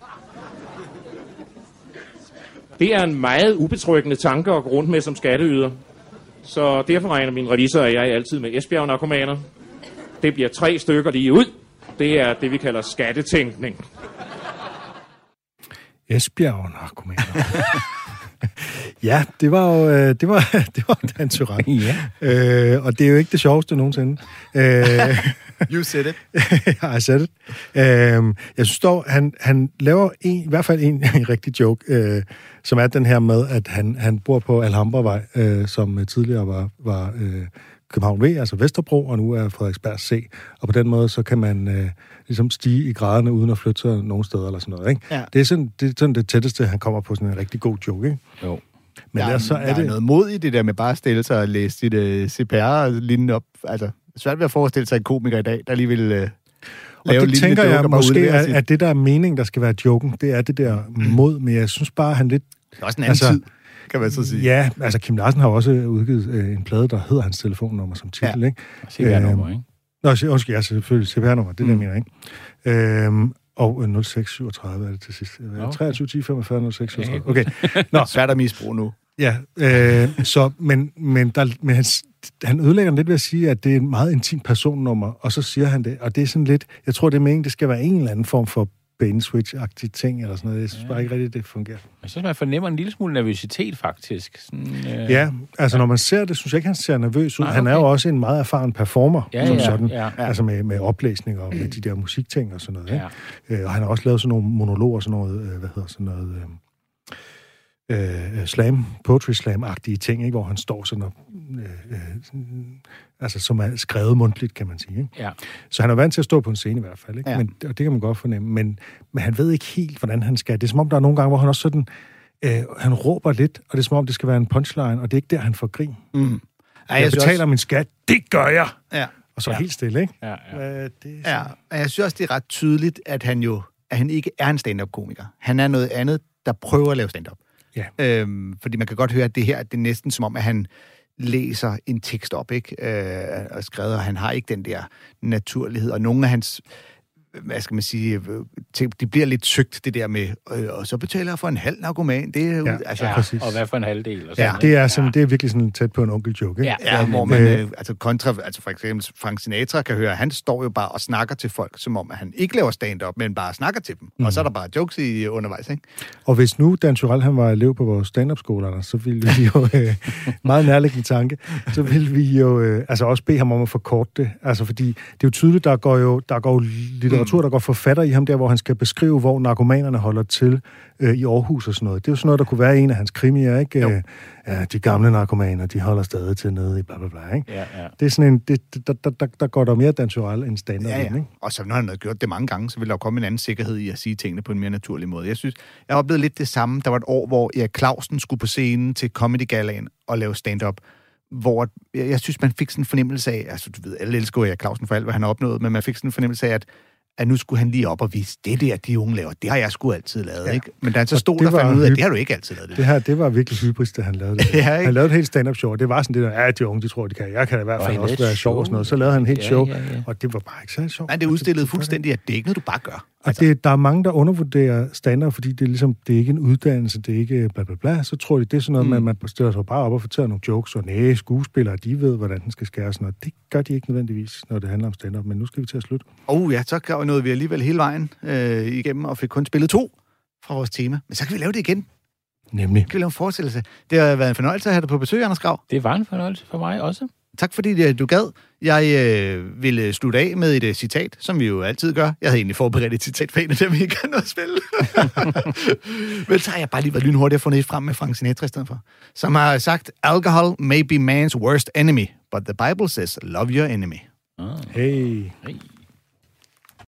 Det er en meget ubetryggende tanke at gå rundt med som skatteyder. Så derfor regner min revisor og jeg altid med Esbjerg-narkomaner. Det bliver tre stykker lige ud. Det er det, vi kalder skattetænkning. Esbjerg-narkomaner. Ja, det var jo det var, det var Dan Turèll. Ja. Øh, og det er jo ikke det sjoveste nogensinde. Øh, you said it. I said it. Øh, jeg synes dog, han, han laver en, i hvert fald en, en rigtig joke, øh, som er den her med, at han, han bor på Alhambravej, øh, som tidligere var, var øh, København V, altså Vesterbro, og nu er Frederiksberg C. Og på den måde, så kan man øh, ligesom stige i graderne, uden at flytte sig nogen steder, eller sådan noget, ikke? Ja. Det er sådan, det er sådan det tætteste, han kommer på sådan en rigtig god joke, ikke? Jo. Men der, der, så er, der det... er noget mod i det der med bare at stille sig og læse sit uh, C P R-linje op. Altså, svært ved at forestille sig en komiker i dag, der lige vil uh, lave og det tænker joke, jeg måske, at, sit... at det der er meningen, der skal være joken, det er det der mod, men jeg synes bare, han lidt... Det er også en anden altså, tid, kan man så sige. Ja, altså Kim Larsen har også udgivet øh, en plade, der hedder hans telefonnummer som titel, ja. Ikke? C P R-nummer, ikke? Nå, undskyld, ja, selvfølgelig C P R-nummer, det mm. der mener, ikke? Øhm, Og nul seks syv syv er det til sidst. No. treogtyve ti femogfyrre nul seks syvogtredive. Okay. Nå. Svært at misbruge nu. Ja, øh, så, men, men, der, men han, han ødelægger lidt ved at sige, at det er en meget intim personnummer, og så siger han det, og det er sådan lidt, jeg tror, det er meningen, det skal være en eller anden form for bainswitch-agtig ting, eller sådan noget. Jeg synes bare ikke rigtigt, det fungerer. Jeg synes, man fornemmer en lille smule nervøsitet, faktisk. Sådan, øh... Ja, altså når man ser det, synes jeg ikke, han ser nervøs ud. Nej, okay. Han er jo også en meget erfaren performer, ja, som ja, sådan. Ja, ja. Altså med, med oplæsninger og med de der musikting og sådan noget. Ja. Ikke? Og han har også lavet sådan nogle monologer, sådan noget, hvad hedder sådan noget... Øh... Øh, slam, poetry slam-agtige ting, ikke? Hvor han står sådan og, øh, øh, altså som er skrevet mundtligt, kan man sige. Ikke? Ja. Så han er vant til at stå på en scene i hvert fald, ikke? Ja. Men, og det kan man godt fornemme, men, men han ved ikke helt, hvordan han skal. Det er som om, der er nogle gange, hvor han også sådan, øh, han råber lidt, og det er som om, det skal være en punchline, og det er ikke der, han får grin. Mm. Ej, jeg, jeg betaler også... min skat, det gør jeg! Ja. Og så ja. Helt stille, ikke? Ja, ja. Øh, det er sådan... ja. Jeg synes også, det er ret tydeligt, at han jo, at han ikke er en stand-up-komiker. Han er noget andet, der prøver at lave stand-up. Yeah. Øhm, fordi man kan godt høre, at det her, det er næsten som om, at han læser en tekst op, ikke? Øh, og skrevet, og han har ikke den der naturlighed, og nogle af hans, hvad skal man sige, de bliver lidt søgt, det der med, øh, og så betaler jeg for en halv narkoman, det er jo, ja, altså, ja, og hvad for en halvdel? Og sådan, ja, det er, sådan, ja. Det er virkelig sådan tæt på en onkeljoke, ikke? Ja, ja, hvor man, øh, altså kontra, altså for eksempel Frank Sinatra kan høre, han står jo bare og snakker til folk, som om at han ikke laver stand-up, men bare snakker til dem, mm. og så er der bare jokes i undervejs, ikke? Og hvis nu Dan Turèll, han var elev på vores stand-up-skoler, så ville vi jo, øh, meget nærliggende tanke, så ville vi jo, øh, altså også bede ham om at forkorte det, altså fordi, det er jo tydeligt, der går jo, der går jo lidt litteratur, der går forfatter i ham der, hvor han skal beskrive, hvor narkomanerne holder til øh, i Aarhus og sådan noget. Det er jo sådan noget, der kunne være en af hans krimier, ikke? Jo. Ja, de gamle narkomaner, de holder stadig til nede i bla bla bla, ikke? Ja, ja. Det er sådan en, det, der, der, der, der går der mere Dan Turèll end standard, ja, ja. Ikke? Og så når han havde gjort det mange gange, så ville der jo komme en anden sikkerhed i at sige tingene på en mere naturlig måde. Jeg synes, jeg oplevede lidt det samme. Der var et år, hvor Erik Clausen skulle på scenen til Comedy Gallaen og lave stand-up, hvor jeg, jeg synes, man fik sådan en fornemmelse af, altså du ved, alle elsker Erik Clausen for alt, hvad han har opnået, men man fik sådan en fornemmelse af, at at nu skulle han lige op og vise, det der, de unge laver, det har jeg sgu altid lavet, ja. Ikke? Men da han så stod der og fandt ud af, det har du ikke altid lavet. Det, det her, det var virkelig hybris, da han lavede det. Ja, han lavede et helt stand-up show, det var sådan det der, ja, de unge, de tror, de kan, jeg kan i hvert fald også være sjov og sådan noget. Så lavede han en helt ja, show, ja, ja. Og det var bare ikke så sjovt. Nej, det udstillede fuldstændig, at det er ikke noget, du bare gør. Altså, det, der er mange, der undervurderer standard, fordi det er, ligesom, det er ikke en uddannelse, det er ikke bla bla bla. Så tror de, det er sådan noget, mm. man, man stiller sig bare op og fortæller nogle jokes, og næh, skuespillere, de ved, hvordan den skal skæres. Og det gør de ikke nødvendigvis, når det handler om stand-up, men nu skal vi til at slutte. Åh oh, ja, så gav noget vi alligevel hele vejen øh, igennem, og fik kun spillet to fra vores tema. Men så kan vi lave det igen. Nemlig. Kan vi lave en forestillelse. Det har været en fornøjelse at have dig på besøg, Anders Krag. Det var en fornøjelse for mig også. Tak fordi du gad. Jeg øh, ville slutte af med et uh, citat, som vi jo altid gør. Jeg havde egentlig forberedt et citat for en af dem, vi ikke har noget at spille. Men så har jeg bare lige været lynhurtig at få noget frem med Frank Sinatra i stedet for. Som har sagt, alcohol may be man's worst enemy, but the Bible says love your enemy. Oh. Hey. Hey.